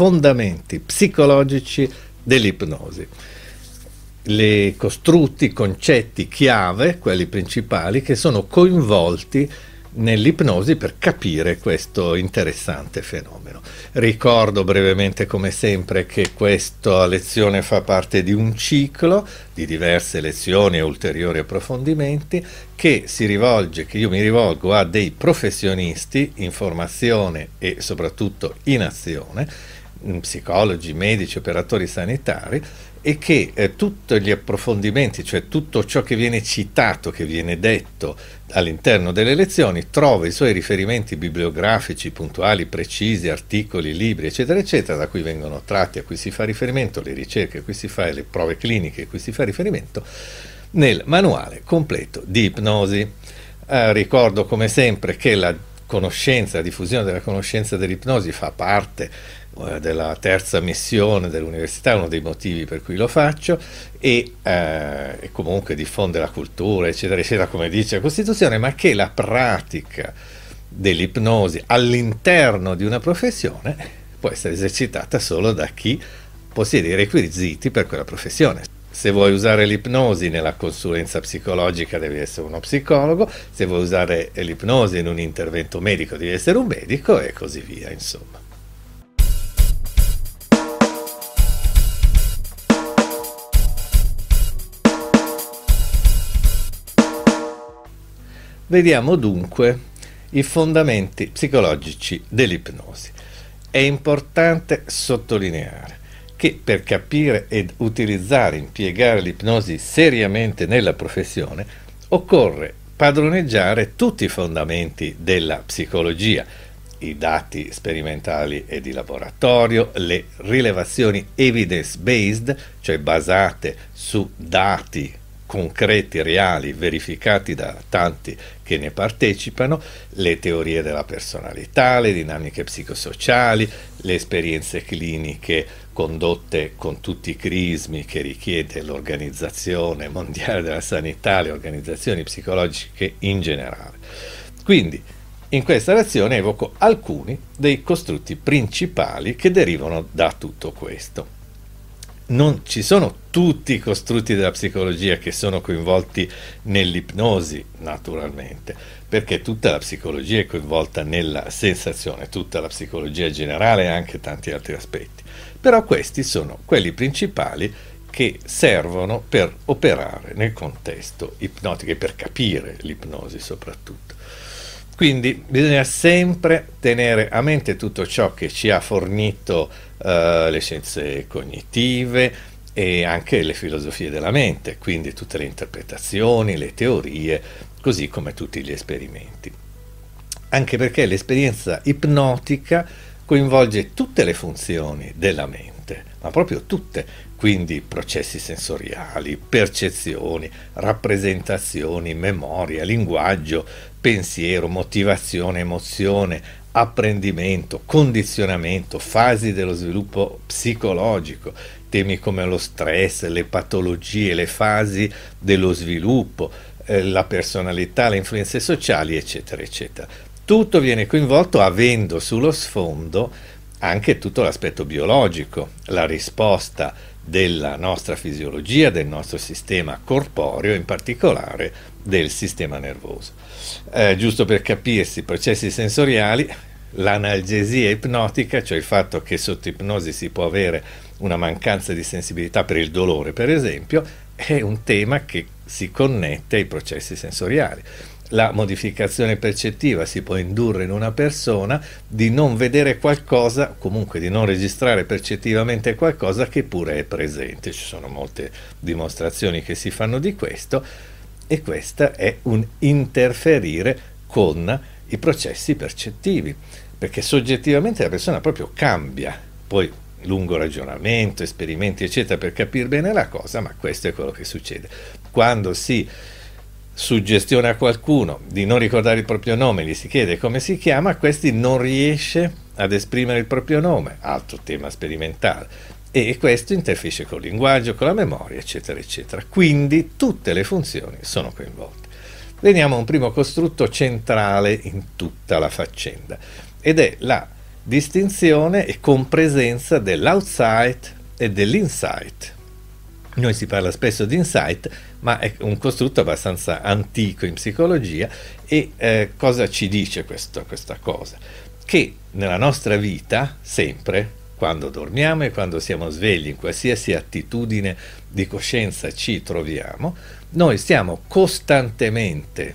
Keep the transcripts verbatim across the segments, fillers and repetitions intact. fondamenti psicologici dell'ipnosi, le costrutti, i concetti chiave, quelli principali, che sono coinvolti nell'ipnosi per capire questo interessante fenomeno. Ricordo brevemente, come sempre, che questa lezione fa parte di un ciclo di diverse lezioni e ulteriori approfondimenti che si rivolge, che io mi rivolgo a dei professionisti in formazione e soprattutto in azione, psicologi, medici, operatori sanitari, e che eh, tutti gli approfondimenti, cioè tutto ciò che viene citato, che viene detto all'interno delle lezioni, trova i suoi riferimenti bibliografici puntuali, precisi, articoli, libri, eccetera, eccetera, da cui vengono tratti, a cui si fa riferimento, le ricerche a cui si fa e le prove cliniche a cui si fa riferimento, nel manuale completo di ipnosi. Eh, ricordo come sempre che la conoscenza, la diffusione della conoscenza dell'ipnosi fa parte della terza missione dell'università, uno dei motivi per cui lo faccio, e, eh, e comunque diffonde la cultura, eccetera, eccetera, come dice la Costituzione, ma che la pratica dell'ipnosi all'interno di una professione può essere esercitata solo da chi possiede i requisiti per quella professione. Se vuoi usare l'ipnosi nella consulenza psicologica devi essere uno psicologo, se vuoi usare l'ipnosi in un intervento medico devi essere un medico, e così via, insomma. Vediamo dunque i fondamenti psicologici dell'ipnosi. È importante sottolineare che per capire ed utilizzare, impiegare l'ipnosi seriamente nella professione, occorre padroneggiare tutti i fondamenti della psicologia, i dati sperimentali e di laboratorio, le rilevazioni evidence-based, cioè basate su dati concreti, reali, verificati da tanti che ne partecipano, le teorie della personalità, le dinamiche psicosociali, le esperienze cliniche condotte con tutti i crismi che richiede l'Organizzazione Mondiale della Sanità, le organizzazioni psicologiche in generale. Quindi, in questa lezione evoco alcuni dei costrutti principali che derivano da tutto questo. Non ci sono tutti i costrutti della psicologia che sono coinvolti nell'ipnosi, naturalmente, perché tutta la psicologia è coinvolta nella sensazione, tutta la psicologia generale e anche tanti altri aspetti. Però questi sono quelli principali che servono per operare nel contesto ipnotico e per capire l'ipnosi soprattutto. Quindi bisogna sempre tenere a mente tutto ciò che ci ha fornito eh, le scienze cognitive e anche le filosofie della mente, quindi tutte le interpretazioni, le teorie, così come tutti gli esperimenti. Anche perché l'esperienza ipnotica coinvolge tutte le funzioni della mente, ma proprio tutte, quindi processi sensoriali, percezioni, rappresentazioni, memoria, linguaggio, pensiero, motivazione, emozione, apprendimento, condizionamento, fasi dello sviluppo psicologico, temi come lo stress, le patologie, le fasi dello sviluppo, eh, la personalità, le influenze sociali, eccetera, eccetera. Tutto viene coinvolto, avendo sullo sfondo anche tutto l'aspetto biologico, la risposta della nostra fisiologia, del nostro sistema corporeo, in particolare del sistema nervoso. Eh, giusto per capirsi, i processi sensoriali, l'analgesia ipnotica, cioè il fatto che sotto ipnosi si può avere una mancanza di sensibilità per il dolore, per esempio, è un tema che si connette ai processi sensoriali. La modificazione percettiva si può indurre in una persona di non vedere qualcosa, comunque di non registrare percettivamente qualcosa che pure è presente. Ci sono molte dimostrazioni che si fanno di questo, e questo è un interferire con i processi percettivi, perché soggettivamente la persona proprio cambia. Poi lungo ragionamento, esperimenti, eccetera, per capire bene la cosa, ma questo è quello che succede. Quando si suggestione a qualcuno di non ricordare il proprio nome, gli si chiede come si chiama, questi non riesce ad esprimere il proprio nome, altro tema sperimentale, e questo interferisce col linguaggio, con la memoria, eccetera, eccetera. Quindi tutte le funzioni sono coinvolte. Veniamo a un primo costrutto centrale in tutta la faccenda, ed è la distinzione e compresenza dell'out-sight e dell'in-sight. Noi si parla spesso di in-sight, ma è un costrutto abbastanza antico in psicologia. E eh, cosa ci dice questo, questa cosa? Che nella nostra vita, sempre, quando dormiamo e quando siamo svegli, in qualsiasi attitudine di coscienza ci troviamo, noi siamo costantemente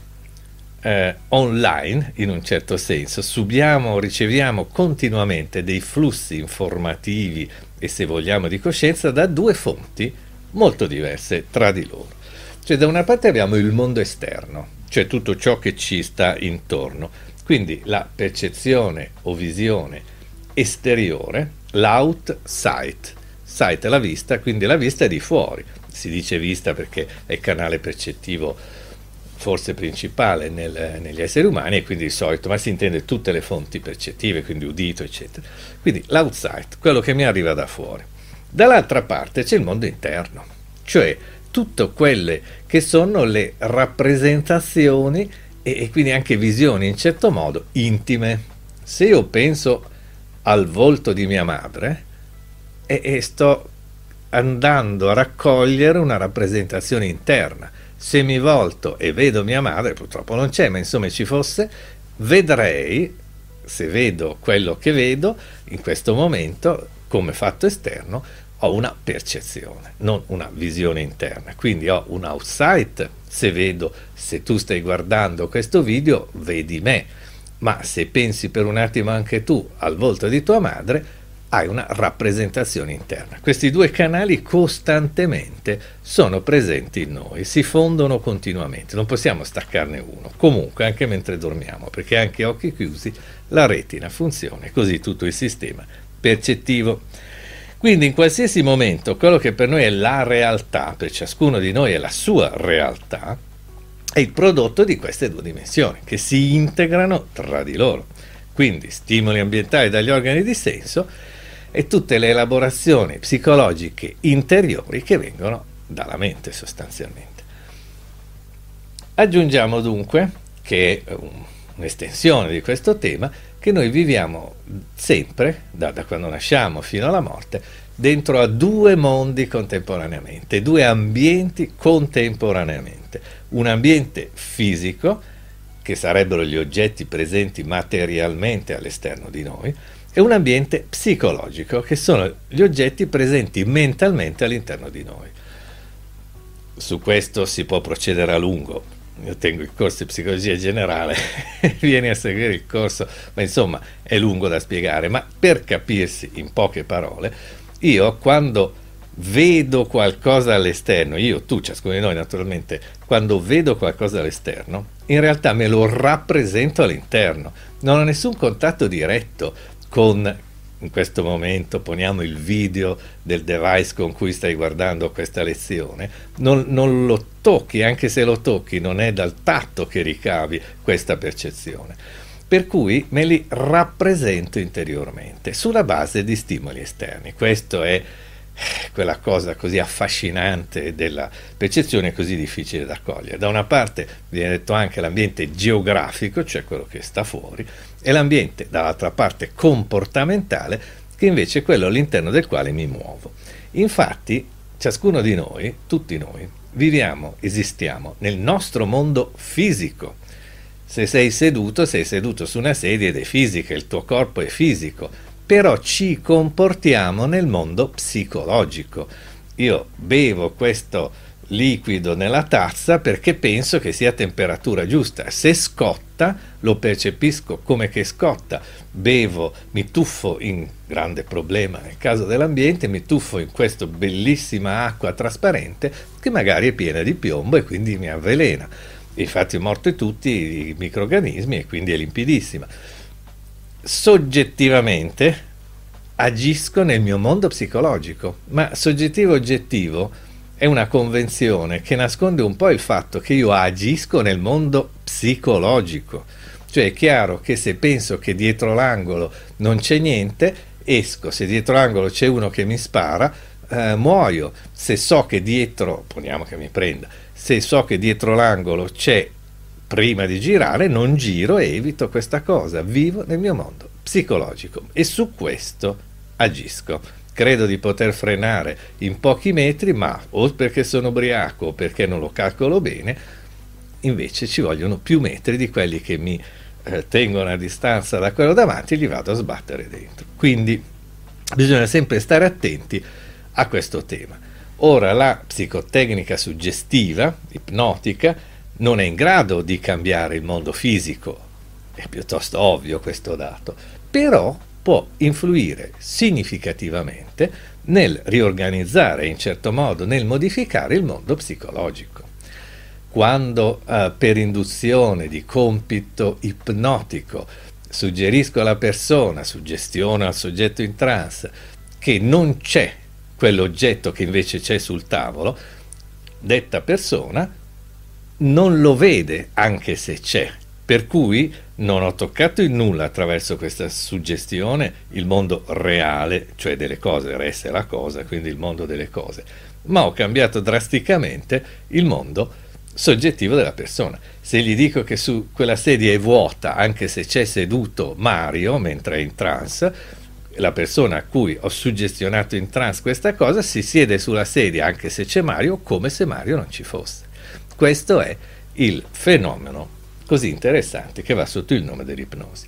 eh, online, in un certo senso, subiamo o riceviamo continuamente dei flussi informativi e, se vogliamo, di coscienza da due fonti molto diverse tra di loro. Cioè, da una parte abbiamo il mondo esterno, cioè tutto ciò che ci sta intorno, quindi la percezione o visione esteriore, l'out-sight. Sight è la vista, quindi la vista è di fuori. Si dice vista perché è il canale percettivo forse principale nel, negli esseri umani, e quindi di solito, ma si intende tutte le fonti percettive, quindi udito, eccetera. Quindi l'out-sight, quello che mi arriva da fuori. Dall'altra parte c'è il mondo interno, cioè tutte quelle che sono le rappresentazioni e, e quindi anche visioni in certo modo intime. Se io penso al volto di mia madre e, e sto andando a raccogliere una rappresentazione interna, se mi volto e vedo mia madre, purtroppo non c'è, ma insomma ci fosse, vedrei, se vedo quello che vedo in questo momento come fatto esterno, ho una percezione, non una visione interna. Quindi ho un outside, se vedo, se tu stai guardando questo video, vedi me, ma se pensi per un attimo anche tu al volto di tua madre, hai una rappresentazione interna. Questi due canali costantemente sono presenti in noi, si fondono continuamente, non possiamo staccarne uno, comunque anche mentre dormiamo, perché anche a occhi chiusi la retina funziona, così tutto il sistema percettivo. Quindi in qualsiasi momento quello che per noi è la realtà, per ciascuno di noi è la sua realtà, è il prodotto di queste due dimensioni che si integrano tra di loro. Quindi stimoli ambientali dagli organi di senso e tutte le elaborazioni psicologiche interiori che vengono dalla mente sostanzialmente. Aggiungiamo dunque, che è un'estensione di questo tema, che noi viviamo sempre, da, da quando nasciamo fino alla morte, dentro a due mondi contemporaneamente, due ambienti contemporaneamente. Un ambiente fisico, che sarebbero gli oggetti presenti materialmente all'esterno di noi, e un ambiente psicologico, che sono gli oggetti presenti mentalmente all'interno di noi. Su questo si può procedere a lungo. Io tengo il corso di psicologia generale, vieni a seguire il corso, ma insomma è lungo da spiegare, ma per capirsi in poche parole, io quando vedo qualcosa all'esterno, io, tu, ciascuno di noi naturalmente, quando vedo qualcosa all'esterno, in realtà me lo rappresento all'interno, non ho nessun contatto diretto con, in questo momento poniamo il video del device con cui stai guardando questa lezione, non, non lo tocchi, anche se lo tocchi non è dal tatto che ricavi questa percezione, per cui me li rappresento interiormente sulla base di stimoli esterni. Questo è quella cosa così affascinante della percezione, così difficile da cogliere. Da una parte viene detto anche l'ambiente geografico, cioè quello che sta fuori, e l'ambiente dall'altra parte comportamentale, che invece è quello all'interno del quale mi muovo. Infatti ciascuno di noi, tutti noi, viviamo, esistiamo nel nostro mondo fisico. Se sei seduto, sei seduto su una sedia ed è fisica, il tuo corpo è fisico, però ci comportiamo nel mondo psicologico. Io bevo questo liquido nella tazza perché penso che sia a temperatura giusta, se scotta lo percepisco come che scotta, bevo, mi tuffo in, grande problema nel caso dell'ambiente, mi tuffo in questa bellissima acqua trasparente che magari è piena di piombo e quindi mi avvelena, infatti morti tutti i microrganismi e quindi è limpidissima. Soggettivamente agisco nel mio mondo psicologico, ma soggettivo-oggettivo è una convenzione che nasconde un po' il fatto che io agisco nel mondo psicologico. Cioè è chiaro che se penso che dietro l'angolo non c'è niente, esco, se dietro l'angolo c'è uno che mi spara, eh, muoio, se so che dietro, poniamo che mi prenda, se so che dietro l'angolo c'è, prima di girare non giro e evito questa cosa, vivo nel mio mondo psicologico, e su questo agisco. Credo di poter frenare in pochi metri, ma o perché sono ubriaco o perché non lo calcolo bene, invece ci vogliono più metri di quelli che mi eh, tengono a distanza da quello davanti, li vado a sbattere dentro. Quindi bisogna sempre stare attenti a questo tema. Ora, la psicotecnica suggestiva, ipnotica, non è in grado di cambiare il mondo fisico, è piuttosto ovvio questo dato, però può influire significativamente nel riorganizzare, in certo modo, nel modificare il mondo psicologico. Quando eh, per induzione di compito ipnotico suggerisco alla persona, suggestione al soggetto in trance, che non c'è quell'oggetto che invece c'è sul tavolo, detta persona non lo vede anche se c'è, per cui non ho toccato in nulla attraverso questa suggestione il mondo reale, cioè delle cose, resta la cosa, quindi il mondo delle cose, ma ho cambiato drasticamente il mondo soggettivo della persona. Se gli dico che su quella sedia è vuota anche se c'è seduto Mario mentre è in trance, la persona a cui ho suggestionato in trance questa cosa si siede sulla sedia anche se c'è Mario, come se Mario non ci fosse. Questo è il fenomeno così interessante che va sotto il nome dell'ipnosi.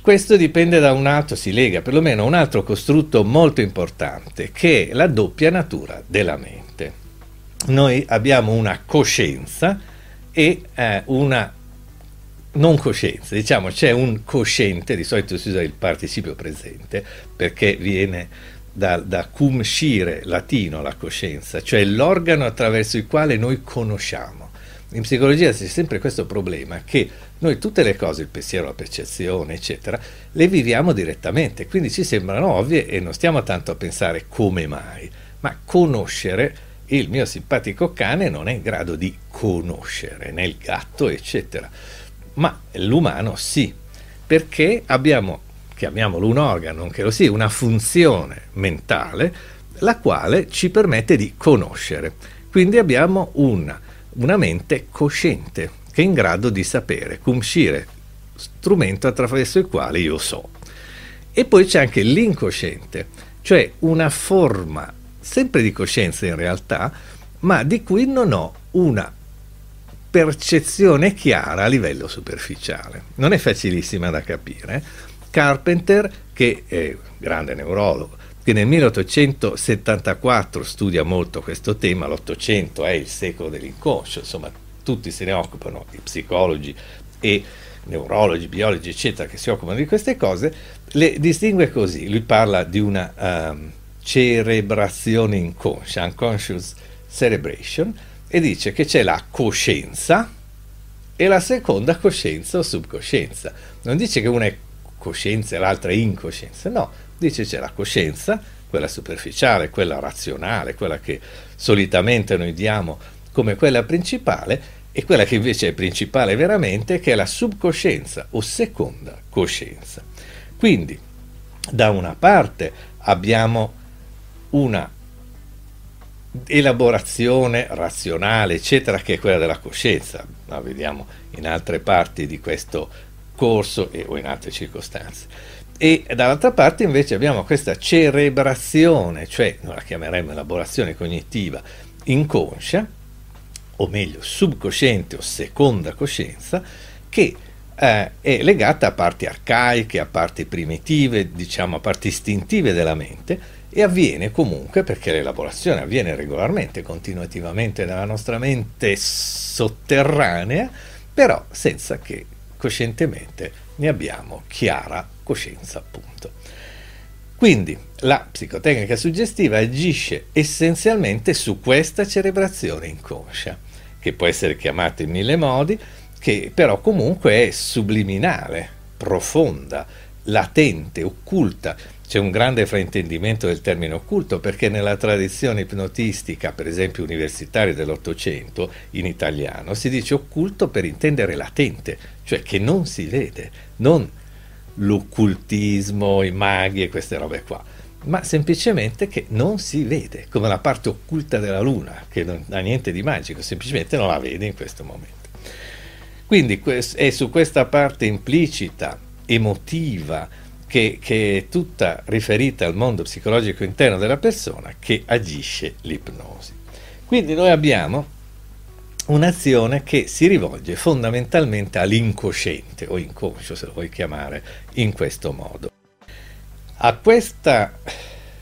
Questo dipende da un altro, si lega perlomeno a un altro costrutto molto importante, che è la doppia natura della mente. Noi abbiamo una coscienza e eh, una non coscienza, diciamo c'è un cosciente, di solito si usa il participio presente perché viene da, da cum scire latino la coscienza, cioè l'organo attraverso il quale noi conosciamo. In psicologia c'è sempre questo problema che noi tutte le cose, il pensiero, la percezione eccetera, le viviamo direttamente, quindi ci sembrano ovvie e non stiamo tanto a pensare come mai, ma conoscere. Il mio simpatico cane non è in grado di conoscere né il gatto eccetera, ma l'umano sì, perché abbiamo, chiamiamolo un organo, nonché lo sì, una funzione mentale la quale ci permette di conoscere. Quindi abbiamo una, una mente cosciente che è in grado di sapere, cum scire, strumento attraverso il quale io so. E poi c'è anche l'incosciente, cioè una forma sempre di coscienza in realtà, ma di cui non ho una percezione chiara a livello superficiale. Non è facilissima da capire. Carpenter, che è grande neurologo, che nel milleottocentosettantaquattro studia molto questo tema, l'Ottocento è il secolo dell'inconscio, insomma tutti se ne occupano, i psicologi e neurologi, biologi eccetera che si occupano di queste cose, le distingue così. Lui parla di una um, cerebrazione inconscia, unconscious cerebration, e dice che c'è la coscienza e la seconda coscienza o subcoscienza. Non dice che una è coscienza e l'altra è incoscienza, no, dice c'è la coscienza, quella superficiale, quella razionale, quella che solitamente noi diamo come quella principale, e quella che invece è principale veramente, che è la subcoscienza o seconda coscienza. Quindi da una parte abbiamo una elaborazione razionale eccetera, che è quella della coscienza, la vediamo in altre parti di questo corso e, o in altre circostanze, e dall'altra parte invece abbiamo questa cerebrazione, cioè noi la chiameremmo elaborazione cognitiva inconscia, o meglio subcosciente o seconda coscienza, che eh, è legata a parti arcaiche, a parti primitive, diciamo a parti istintive della mente, e avviene comunque perché l'elaborazione avviene regolarmente, continuativamente nella nostra mente sotterranea, però senza che coscientemente ne abbiamo chiara coscienza, appunto. Quindi la psicotecnica suggestiva agisce essenzialmente su questa cerebrazione inconscia, che può essere chiamata in mille modi, che però comunque è subliminale, profonda, latente, occulta. C'è un grande fraintendimento del termine occulto, perché nella tradizione ipnotistica, per esempio universitaria dell'Ottocento, in italiano, si dice occulto per intendere latente, cioè che non si vede, non l'occultismo, i maghi e queste robe qua, ma semplicemente che non si vede, come la parte occulta della luna, che non ha niente di magico, semplicemente non la vede in questo momento. Quindi è su questa parte implicita emotiva che, che è tutta riferita al mondo psicologico interno della persona che agisce l'ipnosi. Quindi noi abbiamo un'azione che si rivolge fondamentalmente all'incosciente o inconscio, se lo vuoi chiamare in questo modo. A questa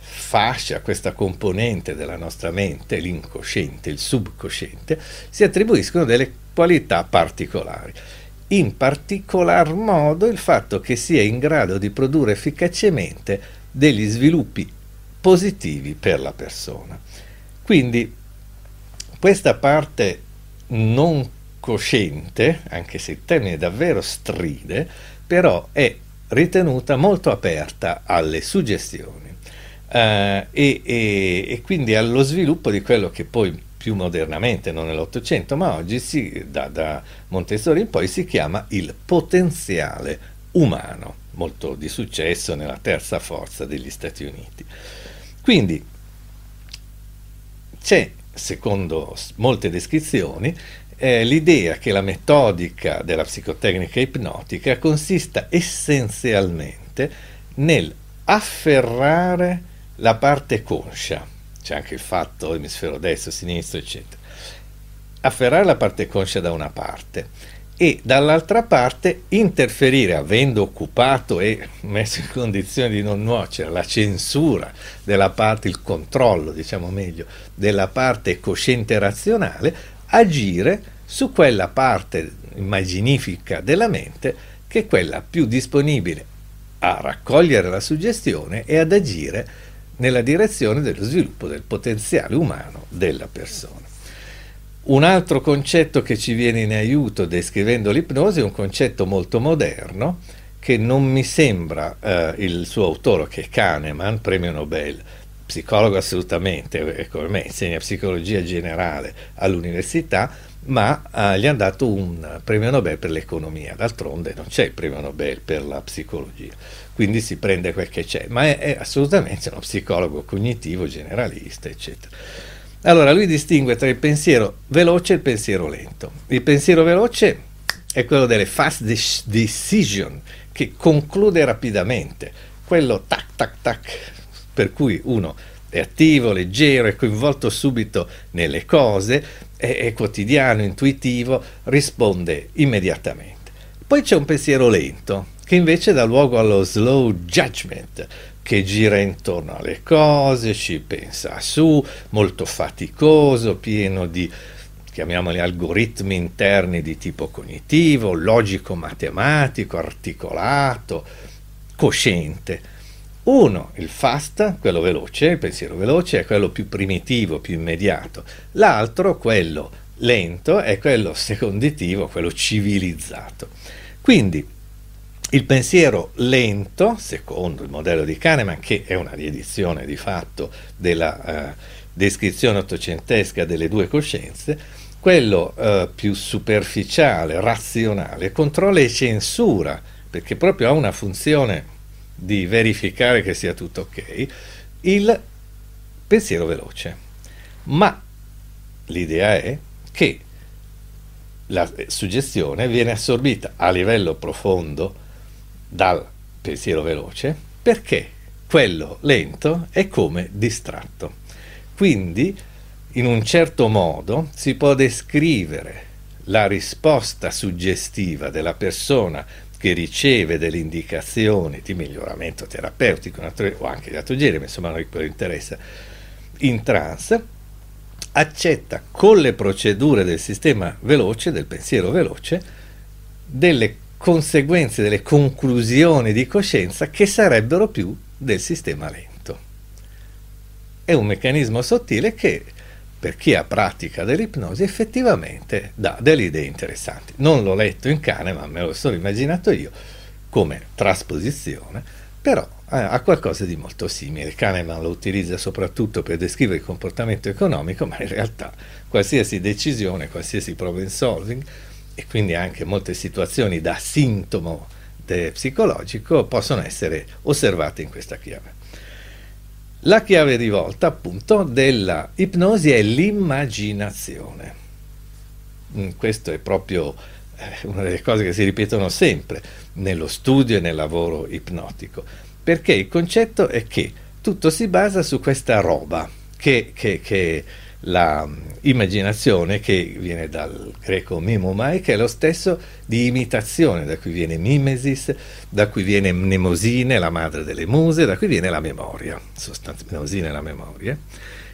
fascia, a questa componente della nostra mente, l'incosciente, il subconsciente, si attribuiscono delle qualità particolari. In particolar modo il fatto che sia in grado di produrre efficacemente degli sviluppi positivi per la persona. Quindi questa parte non cosciente, anche se il termine davvero stride, però è ritenuta molto aperta alle suggestioni uh, e, e, e quindi allo sviluppo di quello che poi più modernamente, non nell'Ottocento, ma oggi si, da, da Montessori in poi si chiama il potenziale umano, molto di successo nella terza forza degli Stati Uniti. Quindi c'è, secondo molte descrizioni, eh, l'idea che la metodica della psicotecnica ipnotica consista essenzialmente nel afferrare la parte conscia, c'è anche il fatto emisfero destro, sinistro, eccetera, afferrare la parte conscia da una parte e dall'altra parte interferire, avendo occupato e messo in condizione di non nuocere, la censura della parte, il controllo, diciamo meglio, della parte cosciente razionale, agire su quella parte immaginifica della mente che è quella più disponibile a raccogliere la suggestione e ad agire nella direzione dello sviluppo del potenziale umano della persona. Un altro concetto che ci viene in aiuto descrivendo l'ipnosi è un concetto molto moderno che non mi sembra eh, il suo autore, che è Kahneman, premio Nobel, psicologo assolutamente, eh, come me, insegna psicologia generale all'università, ma eh, gli hanno dato un premio Nobel per l'economia, d'altronde non c'è il premio Nobel per la psicologia, quindi si prende quel che c'è, ma è, è assolutamente uno psicologo cognitivo generalista, eccetera. Allora, lui distingue tra il pensiero veloce e il pensiero lento. Il pensiero veloce è quello delle fast decision, che conclude rapidamente, quello tac tac tac, per cui uno è attivo, leggero, è coinvolto subito nelle cose, è, è quotidiano, intuitivo, risponde immediatamente. Poi c'è un pensiero lento, che invece dà luogo allo slow judgment, che gira intorno alle cose, ci pensa su, molto faticoso, pieno di, chiamiamoli, algoritmi interni di tipo cognitivo, logico-matematico, articolato, cosciente. Uno, il fast, quello veloce, il pensiero veloce, è quello più primitivo, più immediato. L'altro, quello lento, è quello seconditivo, quello civilizzato. Quindi, il pensiero lento, secondo il modello di Kahneman, che è una riedizione di fatto della eh, descrizione ottocentesca delle due coscienze, quello eh, più superficiale, razionale, controlla e censura, perché proprio ha una funzione di verificare che sia tutto ok, il pensiero veloce. Ma l'idea è che la suggestione viene assorbita a livello profondo dal pensiero veloce, perché quello lento è come distratto. Quindi, in un certo modo, si può descrivere la risposta suggestiva della persona che riceve delle indicazioni di miglioramento terapeutico o anche di altro genere, insomma, a noi quello interessa, in trance, accetta con le procedure del sistema veloce, del pensiero veloce, delle conseguenze, delle conclusioni di coscienza che sarebbero più del sistema lento. È un meccanismo sottile che, per chi ha pratica dell'ipnosi, effettivamente dà delle idee interessanti. Non l'ho letto in Kahneman, ma me lo sono immaginato io come trasposizione, però eh, ha qualcosa di molto simile. Kahneman lo utilizza soprattutto per descrivere il comportamento economico, ma in realtà qualsiasi decisione, qualsiasi problem solving, e quindi anche molte situazioni da sintomo psicologico possono essere osservate in questa chiave. La chiave di volta, appunto, della ipnosi è l'immaginazione. Questo è proprio una delle cose che si ripetono sempre nello studio e nel lavoro ipnotico, perché il concetto è che tutto si basa su questa roba che, che, che la immaginazione, che viene dal greco mimomai, che è lo stesso di imitazione, da cui viene mimesis, da cui viene mnemosine, la madre delle muse, da cui viene la memoria, sostanzialmente mnemosine è la memoria.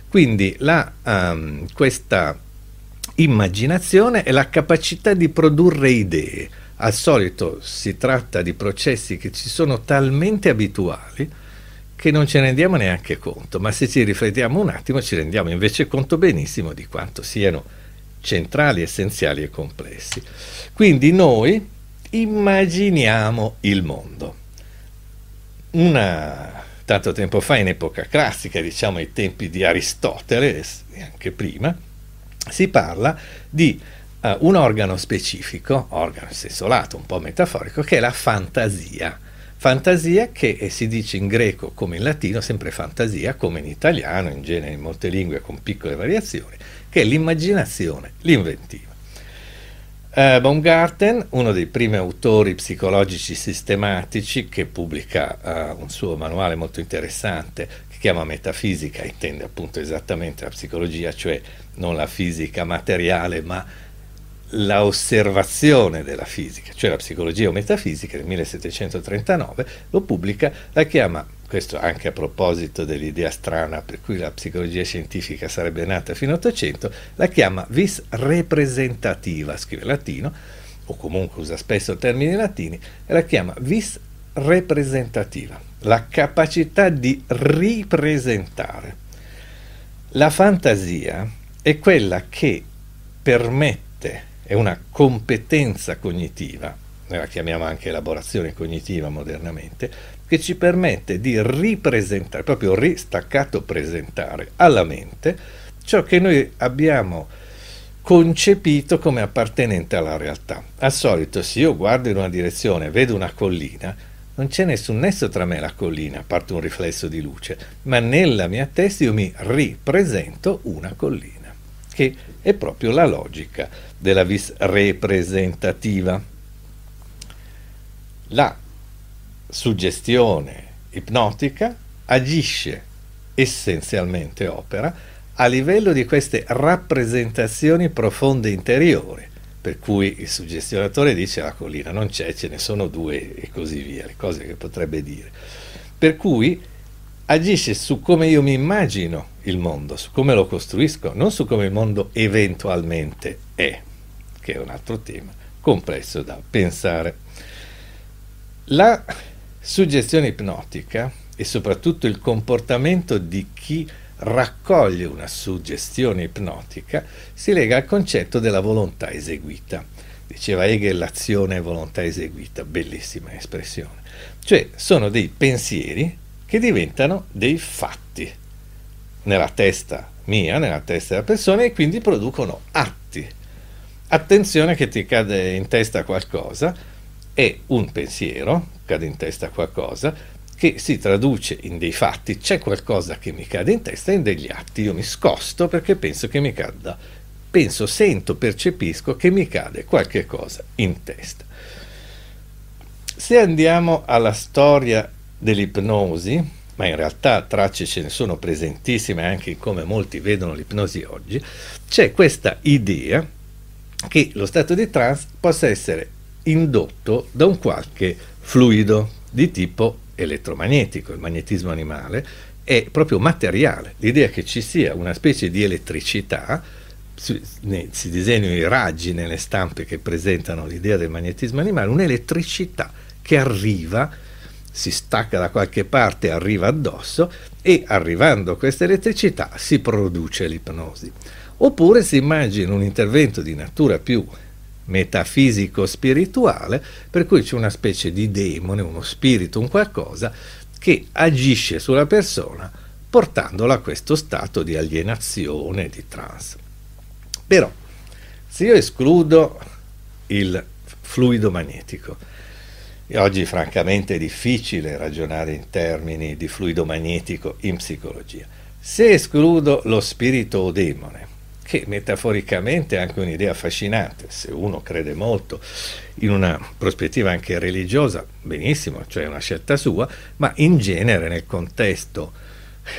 Quindi la, um, questa immaginazione è la capacità di produrre idee. Al solito si tratta di processi che ci sono talmente abituali che non ce ne rendiamo neanche conto, ma se ci riflettiamo un attimo ci rendiamo invece conto benissimo di quanto siano centrali, essenziali e complessi. Quindi noi immaginiamo il mondo. Una, tanto tempo fa, in epoca classica, diciamo ai tempi di Aristotele e anche prima, si parla di uh, un organo specifico, organo in senso lato, un po' metaforico, che è la fantasia. Fantasia che eh, si dice in greco come in latino, sempre fantasia, come in italiano, in genere in molte lingue con piccole variazioni, che è l'immaginazione, l'inventiva. Eh, Baumgarten, uno dei primi autori psicologici sistematici, che pubblica eh, un suo manuale molto interessante che chiama Metafisica, intende appunto esattamente la psicologia, cioè non la fisica materiale, ma la osservazione della fisica, cioè la psicologia o metafisica, del millesettecentotrentanove, lo pubblica, la chiama, questo anche a proposito dell'idea strana per cui la psicologia scientifica sarebbe nata fino all'Ottocento, la chiama vis representativa, scrive in latino, o comunque usa spesso termini latini, e la chiama vis representativa, la capacità di ripresentare. La fantasia è quella che permette, è una competenza cognitiva, noi la chiamiamo anche elaborazione cognitiva modernamente, che ci permette di ripresentare, proprio ristaccato presentare alla mente ciò che noi abbiamo concepito come appartenente alla realtà. Al solito, se io guardo in una direzione, vedo una collina, non c'è nessun nesso tra me e la collina, a parte un riflesso di luce, ma nella mia testa io mi ripresento una collina, che è proprio la logica della vis representativa. La suggestione ipnotica agisce, essenzialmente opera, a livello di queste rappresentazioni profonde interiori, per cui il suggestionatore dice la collina non c'è, ce ne sono due e così via, le cose che potrebbe dire. Per cui agisce su come io mi immagino il mondo, su come lo costruisco, non su come il mondo eventualmente è, che è un altro tema complesso da pensare. La suggestione ipnotica e soprattutto il comportamento di chi raccoglie una suggestione ipnotica si lega al concetto della volontà eseguita. Diceva Hegel l'azione è volontà eseguita, bellissima espressione. Cioè sono dei pensieri che diventano dei fatti nella testa mia, nella testa della persona, e quindi producono atti. Attenzione che ti cade in testa qualcosa, è un pensiero, cade in testa qualcosa, che si traduce in dei fatti, c'è qualcosa che mi cade in testa, in degli atti, io mi scosto perché penso che mi cada, penso, sento, percepisco che mi cade qualche cosa in testa. Se andiamo alla storia dell'ipnosi, ma in realtà tracce ce ne sono presentissime anche in come molti vedono l'ipnosi oggi, c'è questa idea che lo stato di trance possa essere indotto da un qualche fluido di tipo elettromagnetico, il magnetismo animale è proprio materiale, l'idea che ci sia una specie di elettricità, si, ne, si disegnano i raggi nelle stampe che presentano l'idea del magnetismo animale, un'elettricità che arriva, si stacca da qualche parte, arriva addosso e arrivando a questa elettricità si produce l'ipnosi. Oppure si immagina un intervento di natura più metafisico-spirituale, per cui c'è una specie di demone, uno spirito, un qualcosa che agisce sulla persona portandola a questo stato di alienazione, di trance. Però se io escludo il fluido magnetico, e oggi francamente è difficile ragionare in termini di fluido magnetico in psicologia. Se escludo lo spirito o demone che metaforicamente è anche un'idea affascinante, se uno crede molto in una prospettiva anche religiosa, benissimo, cioè una scelta sua, ma in genere nel contesto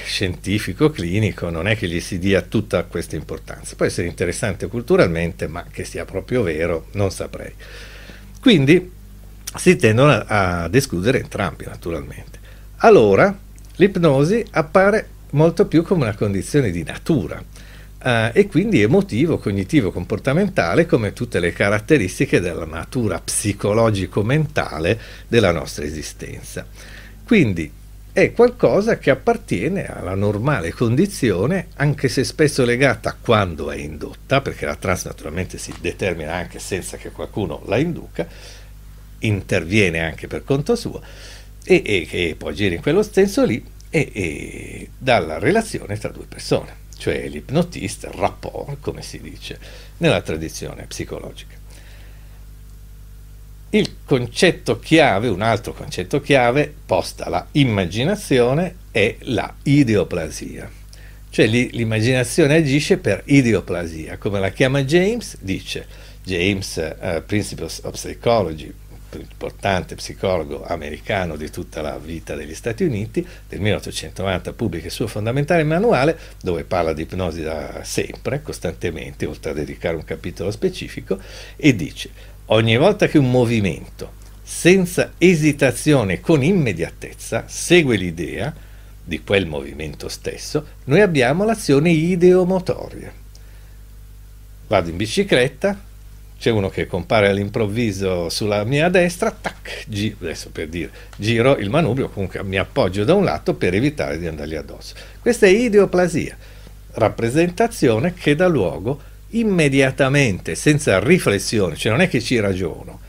scientifico, clinico, non è che gli si dia tutta questa importanza. Può essere interessante culturalmente, ma che sia proprio vero, non saprei. Quindi si tendono a, ad escludere entrambi, naturalmente. Allora, l'ipnosi appare molto più come una condizione di natura, eh, e quindi emotivo, cognitivo, comportamentale, come tutte le caratteristiche della natura psicologico-mentale della nostra esistenza. Quindi è qualcosa che appartiene alla normale condizione, anche se spesso legata quando è indotta, perché la trance naturalmente si determina anche senza che qualcuno la induca, interviene anche per conto suo, e, e che poi gira in quello senso lì, e, e dalla relazione tra due persone, cioè l'ipnotista, il rapport, come si dice nella tradizione psicologica. Il concetto chiave, un altro concetto chiave, posta alla immaginazione, è la ideoplasia. Cioè lì, l'immaginazione agisce per ideoplasia, come la chiama James, dice James, uh, Principles of Psychology, più importante psicologo americano di tutta la vita degli Stati Uniti, del milleottocentonovanta pubblica il suo fondamentale manuale, dove parla di ipnosi da sempre, costantemente, oltre a dedicare un capitolo specifico, e dice: ogni volta che un movimento, senza esitazione, con immediatezza, segue l'idea di quel movimento stesso, noi abbiamo l'azione ideomotoria. Vado in bicicletta, c'è uno che compare all'improvviso sulla mia destra, tac, gi- adesso per dire, giro il manubrio, comunque mi appoggio da un lato per evitare di andargli addosso. Questa è ideoplasia, rappresentazione che dà luogo immediatamente, senza riflessione, cioè non è che ci ragiono,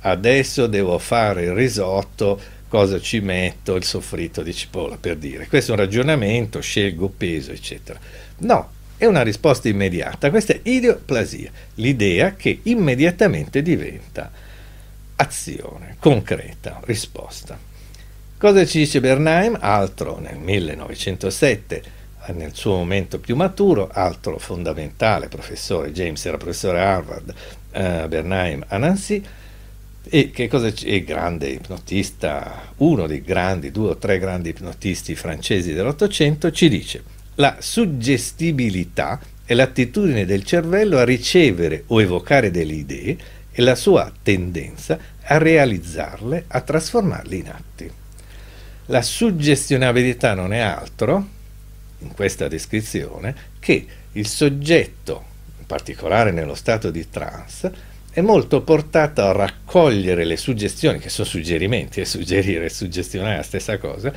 adesso devo fare il risotto, cosa ci metto, il soffritto di cipolla, per dire, questo è un ragionamento, scelgo peso, eccetera. No, è una risposta immediata, questa è ideoplasia, l'idea che immediatamente diventa azione, concreta, risposta. Cosa ci dice Bernheim? Altro nel millenovecentosette, nel suo momento più maturo, altro fondamentale professore, James era professore a Harvard, eh, Bernheim a Nancy, e che cosa c- è grande ipnotista, uno dei grandi, due o tre grandi ipnotisti francesi dell'Ottocento, ci dice: la suggestibilità è l'attitudine del cervello a ricevere o evocare delle idee e la sua tendenza a realizzarle, a trasformarle in atti. La suggestionabilità non è altro, in questa descrizione, che il soggetto, in particolare nello stato di trance, è molto portato a raccogliere le suggestioni, che sono suggerimenti, e suggerire e suggestionare è la stessa cosa,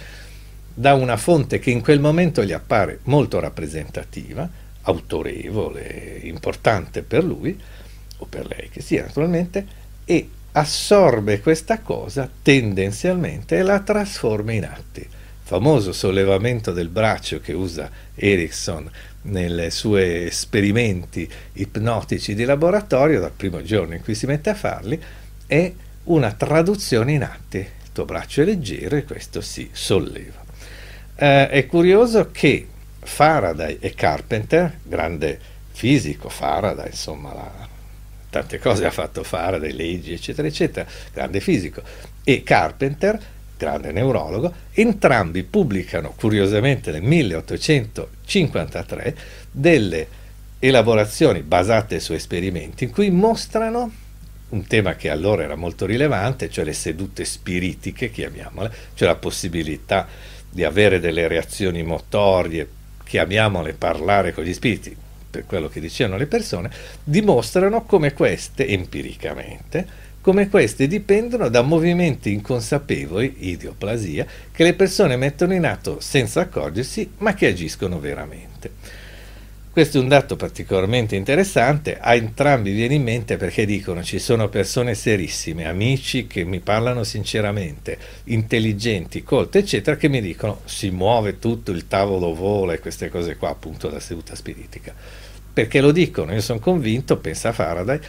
da una fonte che in quel momento gli appare molto rappresentativa, autorevole, importante per lui, o per lei che sia naturalmente, e assorbe questa cosa tendenzialmente e la trasforma in atti. Famoso sollevamento del braccio che usa Erickson nei suoi esperimenti ipnotici di laboratorio, dal primo giorno in cui si mette a farli, è una traduzione in atti. Il tuo braccio è leggero e questo si solleva. Eh, è curioso che Faraday e Carpenter, grande fisico Faraday, insomma, la, tante cose ha fatto Faraday, leggi, eccetera, eccetera, grande fisico, e Carpenter, grande neurologo, entrambi pubblicano curiosamente nel milleottocentocinquantatré delle elaborazioni basate su esperimenti in cui mostrano un tema che allora era molto rilevante, cioè le sedute spiritiche, chiamiamole, cioè la possibilità di avere delle reazioni motorie, chiamiamole parlare con gli spiriti, per quello che dicevano le persone, dimostrano come queste, empiricamente, come queste dipendono da movimenti inconsapevoli, ideoplasia, che le persone mettono in atto senza accorgersi, ma che agiscono veramente. Questo è un dato particolarmente interessante, a entrambi viene in mente perché dicono: ci sono persone serissime, amici che mi parlano sinceramente, intelligenti, colte, eccetera, che mi dicono si muove tutto, il tavolo vola e queste cose qua, appunto la seduta spiritica. Perché lo dicono? Io sono convinto, pensa Faraday,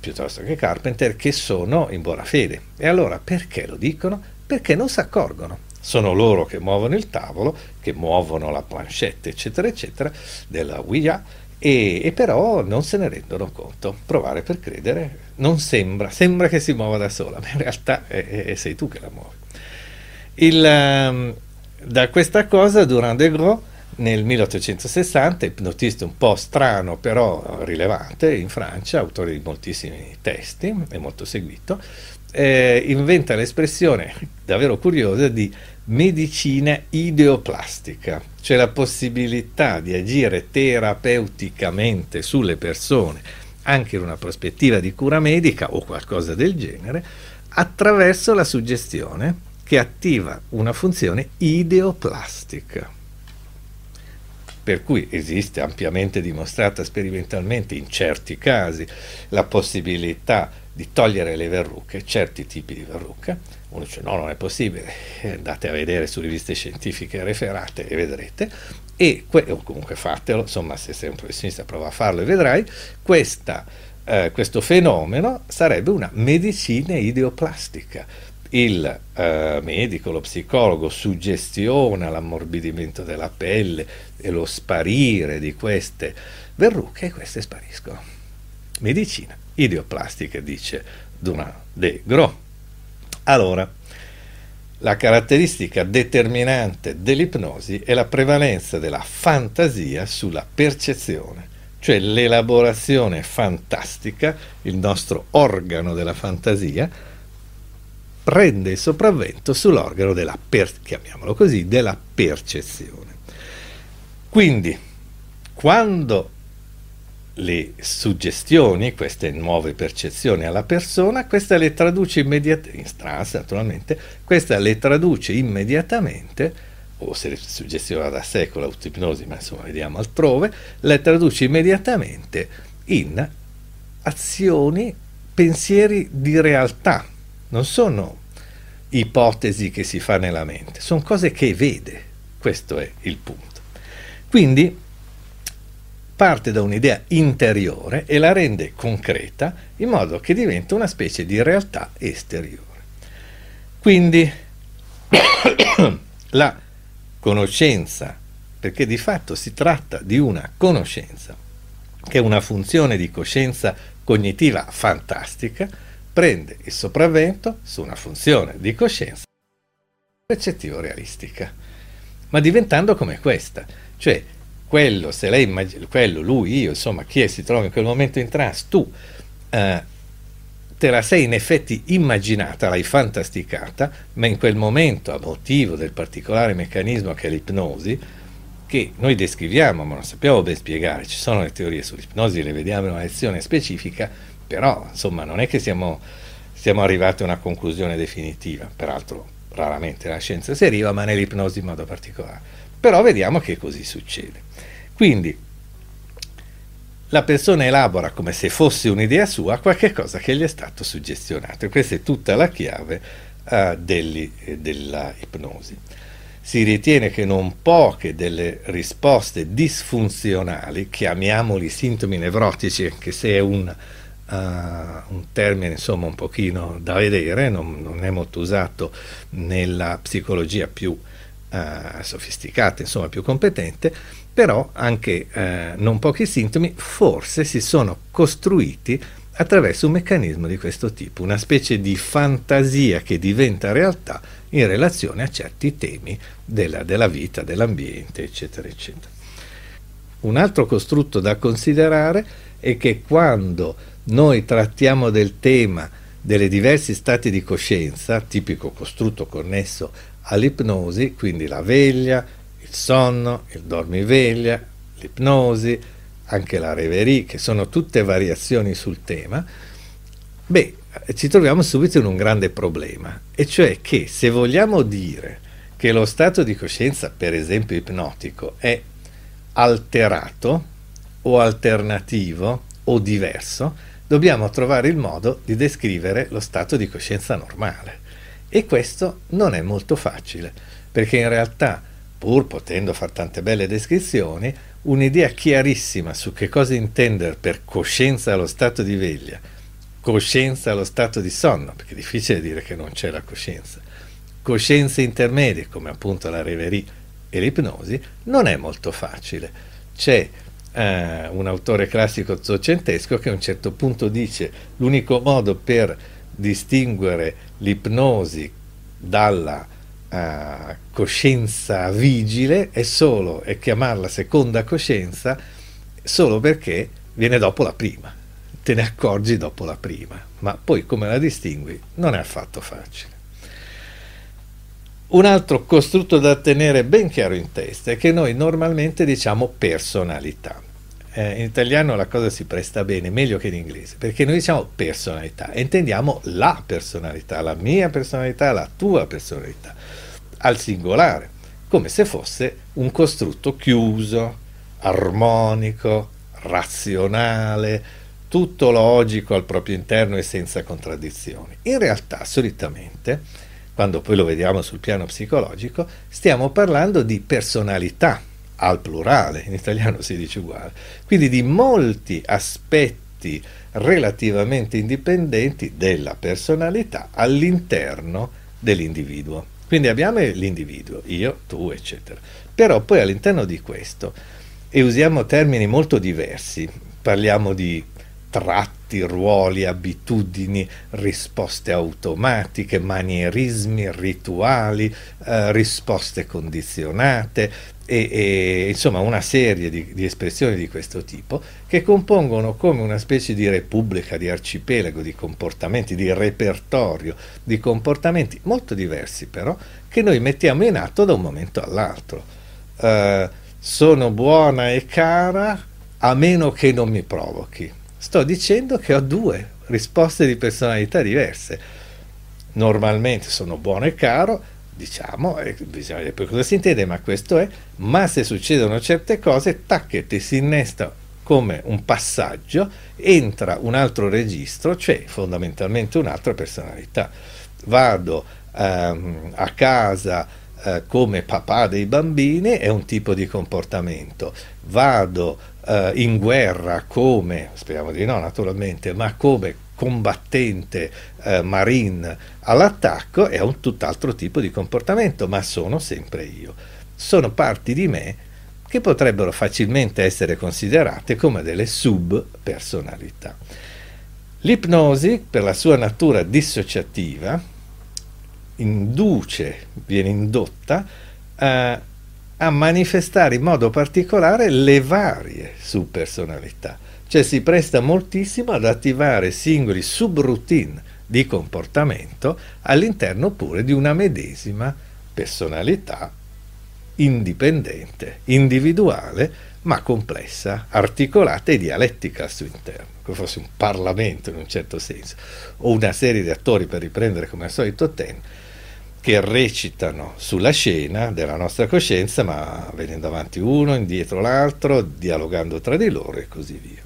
piuttosto che Carpenter, che sono in buona fede. E allora perché lo dicono? Perché non si accorgono. Sono loro che muovono il tavolo, che muovono la planchette, eccetera, eccetera, della Ouija, E, e però non se ne rendono conto. Provare per credere non sembra, sembra che si muova da sola, ma in realtà è, è, sei tu che la muovi. Il, da questa cosa Durand de Gros nel milleottocentosessanta, ipnotista un po' strano però rilevante in Francia, autore di moltissimi testi, è molto seguito, eh, inventa l'espressione davvero curiosa di medicina ideoplastica, cioè la possibilità di agire terapeuticamente sulle persone, anche in una prospettiva di cura medica o qualcosa del genere, attraverso la suggestione che attiva una funzione ideoplastica. Per cui esiste, ampiamente dimostrata sperimentalmente in certi casi, la possibilità di togliere le verruche, certi tipi di verruche. Uno dice no, non è possibile, andate a vedere su riviste scientifiche referate e vedrete, e que- o comunque fatelo, insomma se sei un professionista prova a farlo e vedrai, questa, eh, questo fenomeno sarebbe una medicina ideoplastica. Il eh, medico, lo psicologo suggestiona l'ammorbidimento della pelle e lo sparire di queste verruche e queste spariscono. Medicina ideoplastica, dice Durand de Gros. Allora, la caratteristica determinante dell'ipnosi è la prevalenza della fantasia sulla percezione, cioè l'elaborazione fantastica, il nostro organo della fantasia, prende il sopravvento sull'organo della, per, chiamiamolo così, della percezione. Quindi, quando le suggestioni, queste nuove percezioni alla persona, questa le traduce immediatamente, in trans naturalmente, questa le traduce immediatamente, o se le suggestiona da sé con l'autipnosi, ma insomma vediamo altrove, le traduce immediatamente in azioni, pensieri di realtà, non sono ipotesi che si fa nella mente, sono cose che vede, questo è il punto. Quindi parte da un'idea interiore e la rende concreta in modo che diventa una specie di realtà esteriore. Quindi la conoscenza, perché di fatto si tratta di una conoscenza, che è una funzione di coscienza cognitiva fantastica, prende il sopravvento su una funzione di coscienza percettivo realistica, ma diventando come questa, cioè quello, se lei immagina, quello, lui, io, insomma, chi è, si trova in quel momento in trance, tu eh, te la sei in effetti immaginata, l'hai fantasticata, ma in quel momento, a motivo del particolare meccanismo che è l'ipnosi, che noi descriviamo, ma non sappiamo ben spiegare, ci sono le teorie sull'ipnosi, le vediamo in una lezione specifica, però, insomma, non è che siamo, siamo arrivati a una conclusione definitiva, peraltro raramente la scienza si arriva, ma nell'ipnosi in modo particolare. Però vediamo che così succede. Quindi la persona elabora come se fosse un'idea sua qualche cosa che gli è stato suggestionato, e questa è tutta la chiave uh, degli, eh, della ipnosi. Si ritiene che non poche delle risposte disfunzionali, chiamiamoli sintomi nevrotici, anche se è un, uh, un termine insomma un pochino da vedere, non, non è molto usato nella psicologia più Uh, sofisticata, insomma più competente, però anche uh, non pochi sintomi forse si sono costruiti attraverso un meccanismo di questo tipo, una specie di fantasia che diventa realtà in relazione a certi temi della, della vita, dell'ambiente, eccetera, eccetera. Un altro costrutto da considerare è che quando noi trattiamo del tema delle diversi stati di coscienza, tipico costrutto connesso all'ipnosi, quindi la veglia, il sonno, il dormiveglia, l'ipnosi, anche la reverie, che sono tutte variazioni sul tema, beh, ci troviamo subito in un grande problema, e cioè che se vogliamo dire che lo stato di coscienza, per esempio ipnotico, è alterato o alternativo o diverso, dobbiamo trovare il modo di descrivere lo stato di coscienza normale. E questo non è molto facile, perché in realtà, pur potendo far tante belle descrizioni, un'idea chiarissima su che cosa intendere per coscienza allo stato di veglia, coscienza allo stato di sonno, perché è difficile dire che non c'è la coscienza, coscienze intermedie, come appunto la reverie e l'ipnosi, non è molto facile. C'è eh, un autore classico ottocentesco che a un certo punto dice: l'unico modo per distinguere l'ipnosi dalla eh, coscienza vigile è solo e chiamarla seconda coscienza solo perché viene dopo la prima, te ne accorgi dopo la prima, ma poi come la distingui non è affatto facile. Un altro costrutto da tenere ben chiaro in testa è che noi normalmente diciamo personalità. Eh, in italiano la cosa si presta bene, meglio che in inglese, perché noi diciamo personalità e intendiamo la personalità, la mia personalità, la tua personalità, al singolare, come se fosse un costrutto chiuso, armonico, razionale, tutto logico al proprio interno e senza contraddizioni. In realtà, solitamente, quando poi lo vediamo sul piano psicologico, stiamo parlando di personalità, al plurale, in italiano si dice uguale, quindi di molti aspetti relativamente indipendenti della personalità all'interno dell'individuo. Quindi abbiamo l'individuo, io, tu, eccetera. Però poi all'interno di questo, e usiamo termini molto diversi, parliamo di tratti, ruoli, abitudini, risposte automatiche, manierismi, rituali, eh, risposte condizionate e, e insomma una serie di, di espressioni di questo tipo che compongono come una specie di repubblica, di arcipelago di comportamenti, di repertorio di comportamenti molto diversi però che noi mettiamo in atto da un momento all'altro. Eh, sono buona e cara a meno che non mi provochi. Sto dicendo che ho due risposte di personalità diverse. Normalmente sono buono e caro, diciamo, e bisogna vedere poi cosa si intende, ma questo è, ma se succedono certe cose, tac, ti si innesta come un passaggio, entra un altro registro, cioè fondamentalmente un'altra personalità. Vado ehm, a casa eh, come papà dei bambini, è un tipo di comportamento. Vado in guerra come, speriamo di no naturalmente, ma come combattente eh, marine all'attacco è un tutt'altro tipo di comportamento, ma sono sempre io. Sono parti di me che potrebbero facilmente essere considerate come delle sub-personalità. L'ipnosi, per la sua natura dissociativa, induce, viene indotta a a manifestare in modo particolare le varie subpersonalità, cioè si presta moltissimo ad attivare singoli subroutine di comportamento all'interno pure di una medesima personalità indipendente, individuale, ma complessa, articolata e dialettica al suo interno, come fosse un parlamento in un certo senso, o una serie di attori, per riprendere come al solito tema, che recitano sulla scena della nostra coscienza, ma venendo avanti uno, indietro l'altro, dialogando tra di loro e così via.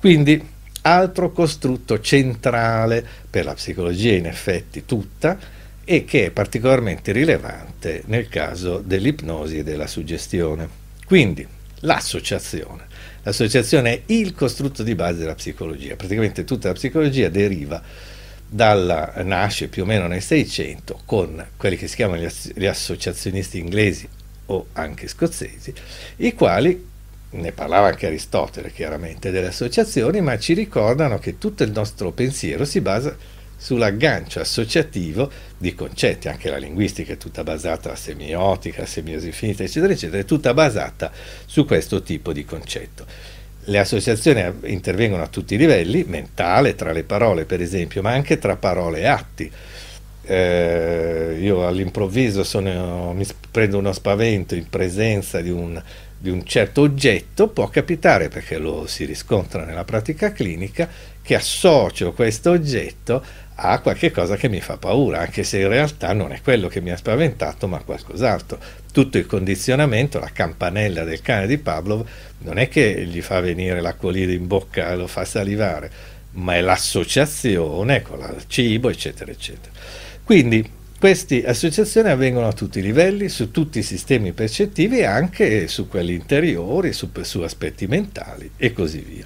Quindi, altro costrutto centrale per la psicologia, in effetti tutta, e che è particolarmente rilevante nel caso dell'ipnosi e della suggestione. Quindi, l'associazione. L'associazione è il costrutto di base della psicologia. Praticamente tutta la psicologia deriva Dalla, nasce più o meno nel Seicento con quelli che si chiamano gli, ass- gli associazionisti inglesi o anche scozzesi, i quali, ne parlava anche Aristotele chiaramente delle associazioni, ma ci ricordano che tutto il nostro pensiero si basa sull'aggancio associativo di concetti. Anche la linguistica è tutta basata, la semiotica, la semiosi infinita, eccetera eccetera, è tutta basata su questo tipo di concetto. Le associazioni intervengono a tutti i livelli, mentale, tra le parole per esempio, ma anche tra parole e atti. Eh, io all'improvviso sono, mi prendo uno spavento in presenza di un, di un certo oggetto, può capitare, perché lo si riscontra nella pratica clinica, che associo questo oggetto a qualche cosa che mi fa paura, anche se in realtà non è quello che mi ha spaventato, ma qualcos'altro. Tutto il condizionamento, la campanella del cane di Pavlov, non è che gli fa venire l'acquolina in bocca e lo fa salivare, ma è l'associazione con il cibo, eccetera, eccetera. Quindi queste associazioni avvengono a tutti i livelli, su tutti i sistemi percettivi e anche su quelli interiori, su, su aspetti mentali e così via.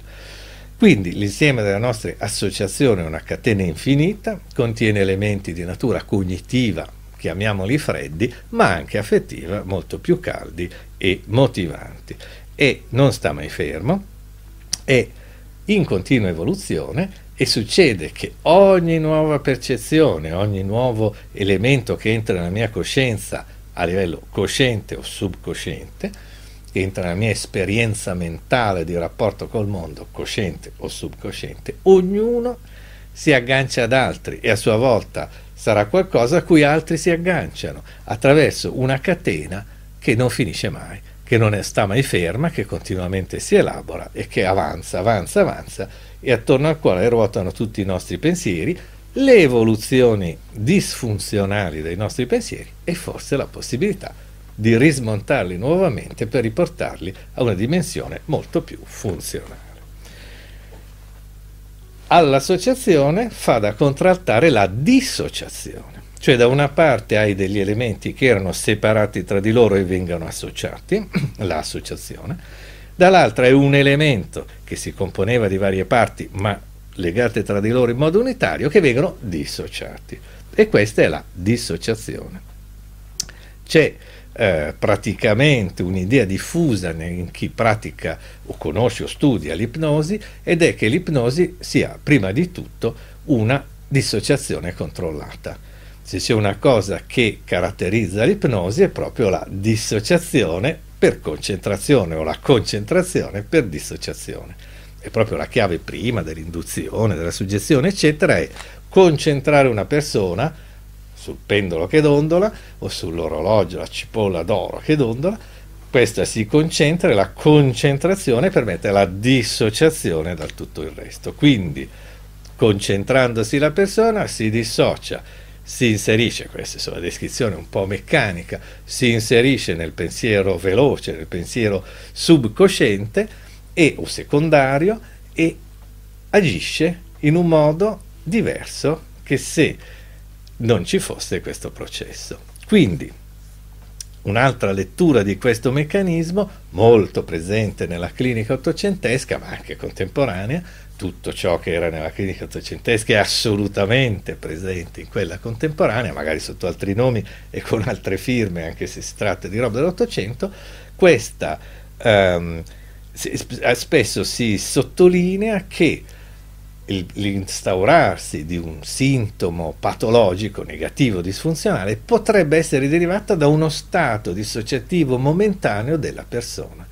Quindi l'insieme delle nostre associazioni è una catena infinita, contiene elementi di natura cognitiva, chiamiamoli freddi, ma anche affettiva, molto più caldi e motivanti. e non sta mai fermo, è in continua evoluzione e succede che ogni nuova percezione, ogni nuovo elemento che entra nella mia coscienza a livello cosciente o subcosciente, che entra nella mia esperienza mentale di rapporto col mondo, cosciente o subcosciente, ognuno si aggancia ad altri e a sua volta sarà qualcosa a cui altri si agganciano attraverso una catena che non finisce mai, che non è, sta mai ferma, che continuamente si elabora e che avanza, avanza, avanza e attorno al quale ruotano tutti i nostri pensieri, le evoluzioni disfunzionali dei nostri pensieri e forse la possibilità di rismontarli nuovamente per riportarli a una dimensione molto più funzionale. All'associazione fa da contraltare la dissociazione, cioè da una parte hai degli elementi che erano separati tra di loro e vengono associati, l'associazione, dall'altra è un elemento che si componeva di varie parti ma legate tra di loro in modo unitario che vengono dissociati e questa è la dissociazione. C'è eh, praticamente un'idea diffusa in chi pratica o conosce o studia l'ipnosi ed è che l'ipnosi sia prima di tutto una dissociazione controllata. Se c'è una cosa che caratterizza l'ipnosi è proprio la dissociazione per concentrazione o la concentrazione per dissociazione. È proprio la chiave prima dell'induzione, della suggestione, eccetera, è concentrare una persona sul pendolo che dondola o sull'orologio, la cipolla d'oro che dondola, questa si concentra e la concentrazione permette la dissociazione dal tutto il resto. Quindi, concentrandosi la persona, si dissocia. Si inserisce, questa è una descrizione un po' meccanica, si inserisce nel pensiero veloce, nel pensiero subcosciente e, o secondario e agisce in un modo diverso che se non ci fosse questo processo. Quindi un'altra lettura di questo meccanismo, molto presente nella clinica ottocentesca ma anche contemporanea, tutto ciò che era nella clinica ottocentesca è assolutamente presente in quella contemporanea, magari sotto altri nomi e con altre firme, anche se si tratta di roba dell'Ottocento, questa um, spesso si sottolinea che il, l'instaurarsi di un sintomo patologico, negativo, disfunzionale, potrebbe essere derivata da uno stato dissociativo momentaneo della persona.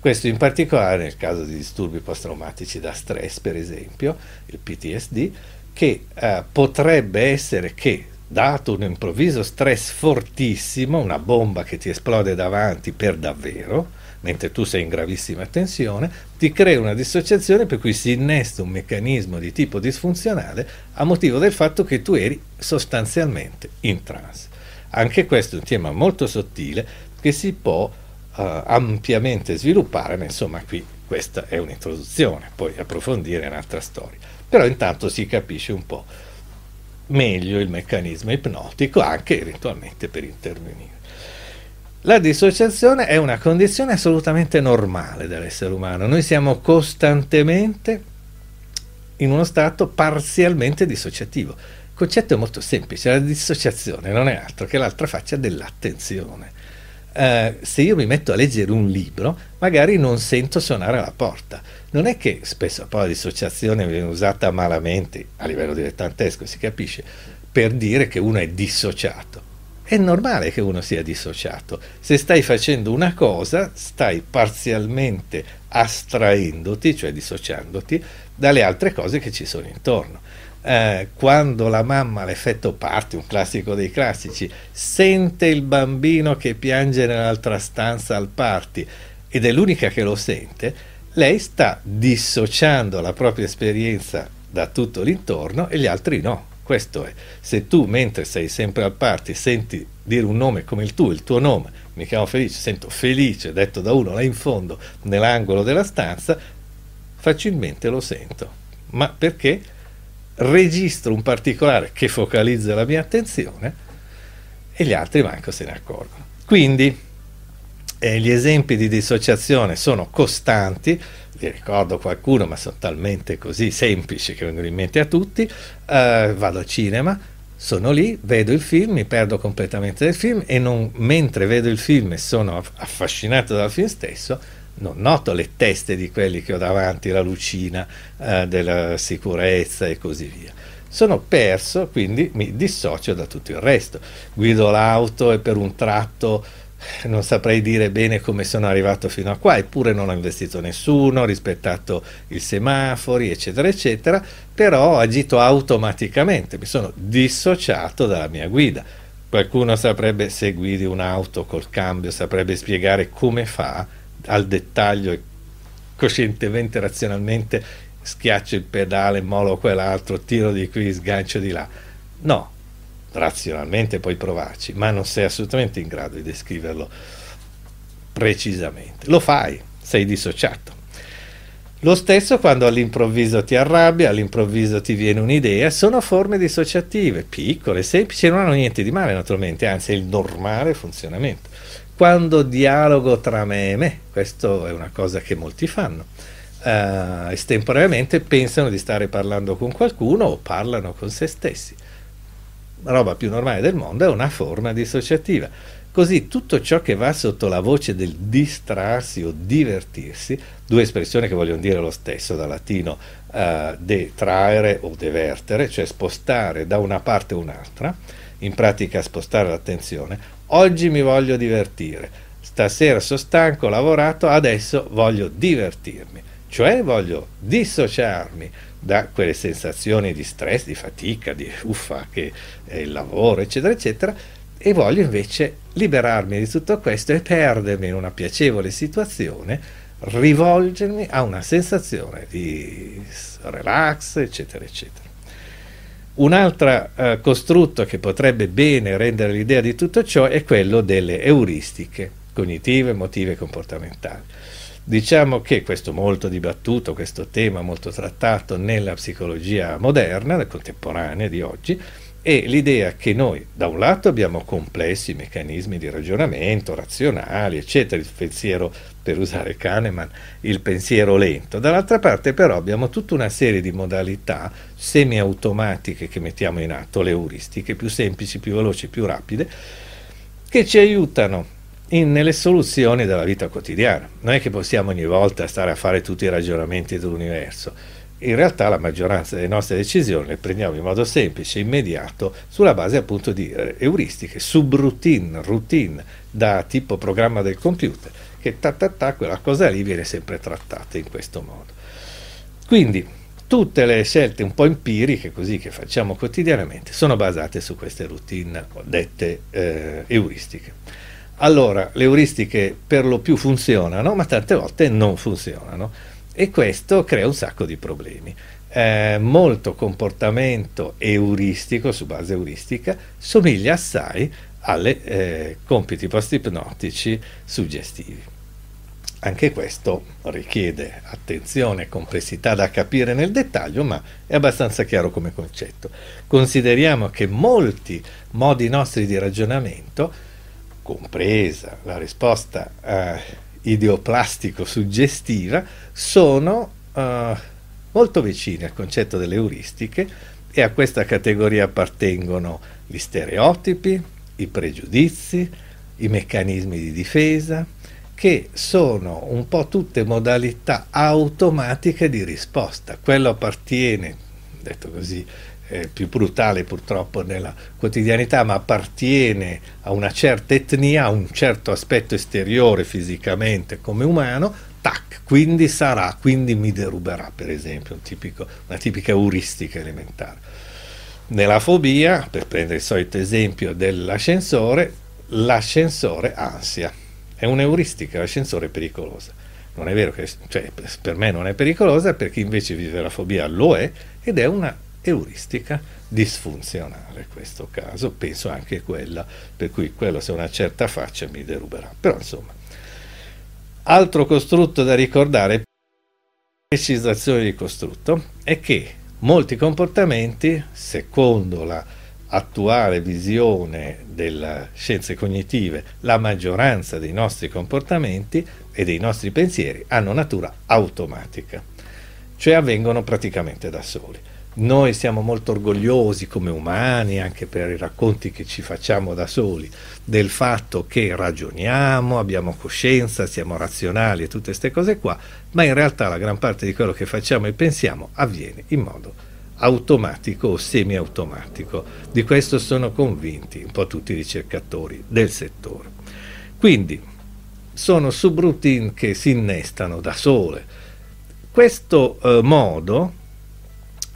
Questo in particolare nel caso di disturbi post-traumatici da stress, per esempio, il P T S D, che eh, potrebbe essere che, dato un improvviso stress fortissimo, una bomba che ti esplode davanti per davvero, mentre tu sei in gravissima tensione, ti crea una dissociazione per cui si innesta un meccanismo di tipo disfunzionale a motivo del fatto che tu eri sostanzialmente in trance. Anche questo è un tema molto sottile che si può Uh, ampiamente sviluppare, ma insomma qui questa è un'introduzione, poi approfondire è un'altra storia. Però intanto si capisce un po' meglio il meccanismo ipnotico, anche eventualmente per intervenire. La dissociazione è una condizione assolutamente normale dell'essere umano, noi siamo costantemente in uno stato parzialmente dissociativo. Il concetto è molto semplice, la dissociazione non è altro che l'altra faccia dell'attenzione. Uh, se io mi metto a leggere un libro magari non sento suonare alla porta, non è che spesso poi la dissociazione viene usata malamente a livello dilettantesco, si capisce, per dire che uno è dissociato. È normale che uno sia dissociato, se stai facendo una cosa stai parzialmente astraendoti, cioè dissociandoti dalle altre cose che ci sono intorno. Eh, quando la mamma, l'effetto parte, un classico dei classici, sente il bambino che piange nell'altra stanza al party ed è l'unica che lo sente, lei sta dissociando la propria esperienza da tutto l'intorno e gli altri no. Questo è, se tu mentre sei sempre al party senti dire un nome come il tuo, il tuo nome, mi chiamo Felice, sento Felice detto da uno là in fondo nell'angolo della stanza, facilmente lo sento, ma perché? Registro un particolare che focalizza la mia attenzione e gli altri manco se ne accorgono. Quindi eh, gli esempi di dissociazione sono costanti, vi ricordo qualcuno ma sono talmente così semplici che vengono in mente a tutti. Eh, vado al cinema, sono lì, vedo il film, mi perdo completamente del film e non, mentre vedo il film e sono aff- affascinato dal film stesso, non noto le teste di quelli che ho davanti, la lucina eh, della sicurezza e così via. Sono perso, quindi mi dissocio da tutto il resto. Guido l'auto e per un tratto non saprei dire bene come sono arrivato fino a qua, eppure non ho investito nessuno, ho rispettato i semafori, eccetera, eccetera, però ho agito automaticamente, mi sono dissociato dalla mia guida. Qualcuno saprebbe, se guidi un'auto col cambio, saprebbe spiegare come fa al dettaglio e coscientemente, razionalmente, schiaccio il pedale, molo quell'altro, tiro di qui, sgancio di là. No, razionalmente puoi provarci, ma non sei assolutamente in grado di descriverlo precisamente. Lo fai, sei dissociato. Lo stesso quando all'improvviso ti arrabbi, all'improvviso ti viene un'idea, sono forme dissociative, piccole, semplici, non hanno niente di male naturalmente, anzi è il normale funzionamento. Quando dialogo tra me e me, questo è una cosa che molti fanno, uh, estemporaneamente pensano di stare parlando con qualcuno o parlano con se stessi. La roba più normale del mondo è una forma dissociativa. Così tutto ciò che va sotto la voce del distrarsi o divertirsi, due espressioni che vogliono dire lo stesso dal latino, uh, detraere o divertere, cioè spostare da una parte o un'altra, in pratica spostare l'attenzione. Oggi mi voglio divertire, stasera sono stanco, ho lavorato, adesso voglio divertirmi, cioè voglio dissociarmi da quelle sensazioni di stress, di fatica, di uffa che è il lavoro, eccetera, eccetera, e voglio invece liberarmi di tutto questo e perdermi in una piacevole situazione, rivolgermi a una sensazione di relax, eccetera, eccetera. Un altro eh, costrutto che potrebbe bene rendere l'idea di tutto ciò è quello delle euristiche cognitive, emotive e comportamentali. Diciamo che questo molto dibattuto, questo tema molto trattato nella psicologia moderna, contemporanea di oggi, è l'idea che noi da un lato abbiamo complessi meccanismi di ragionamento, razionali, eccetera, il pensiero, per usare Kahneman, il pensiero lento, dall'altra parte però abbiamo tutta una serie di modalità semiautomatiche che mettiamo in atto, le euristiche, più semplici, più veloci, più rapide, che ci aiutano In, nelle soluzioni della vita quotidiana. Non è che possiamo ogni volta stare a fare tutti i ragionamenti dell'universo. In realtà la maggioranza delle nostre decisioni le prendiamo in modo semplice, immediato, sulla base appunto di eh, euristiche, subroutine, routine, da tipo programma del computer, che ta ta ta, quella cosa lì viene sempre trattata in questo modo. Quindi tutte le scelte un po' empiriche, così, che facciamo quotidianamente, sono basate su queste routine dette eh, euristiche. Allora, le euristiche per lo più funzionano, ma tante volte non funzionano, e questo crea un sacco di problemi. Eh, molto comportamento euristico, su base euristica, somiglia assai alle eh, compiti post-ipnotici suggestivi. Anche questo richiede attenzione e complessità da capire nel dettaglio, ma è abbastanza chiaro come concetto. Consideriamo che molti modi nostri di ragionamento, compresa la risposta eh, ideoplastico-suggestiva, sono eh, molto vicini al concetto delle euristiche, e a questa categoria appartengono gli stereotipi, i pregiudizi, i meccanismi di difesa, che sono un po' tutte modalità automatiche di risposta. Quello appartiene, detto così, Eh, più brutale purtroppo nella quotidianità, ma appartiene a una certa etnia, a un certo aspetto esteriore fisicamente come umano, tac, quindi sarà, quindi mi deruberà, per esempio, un tipico, una tipica euristica elementare. Nella fobia, per prendere il solito esempio dell'ascensore, l'ascensore ansia, è un'euristica, l'ascensore è pericolosa. Non è vero che, cioè, per me non è pericolosa, perché invece vive la fobia lo è, ed è una euristica disfunzionale in questo caso, penso anche quella, per cui quello se una certa faccia mi deruberà. Però insomma, altro costrutto da ricordare, precisazione di costrutto, è che molti comportamenti, secondo la attuale visione delle scienze cognitive, la maggioranza dei nostri comportamenti e dei nostri pensieri hanno natura automatica, cioè avvengono praticamente da soli. Noi siamo molto orgogliosi come umani, anche per i racconti che ci facciamo da soli, del fatto che ragioniamo, abbiamo coscienza, siamo razionali e tutte queste cose qua, ma in realtà la gran parte di quello che facciamo e pensiamo avviene in modo automatico o semiautomatico. Di questo sono convinti un po' tutti i ricercatori del settore. Quindi sono subroutine che si innestano da sole. Questo eh, modo,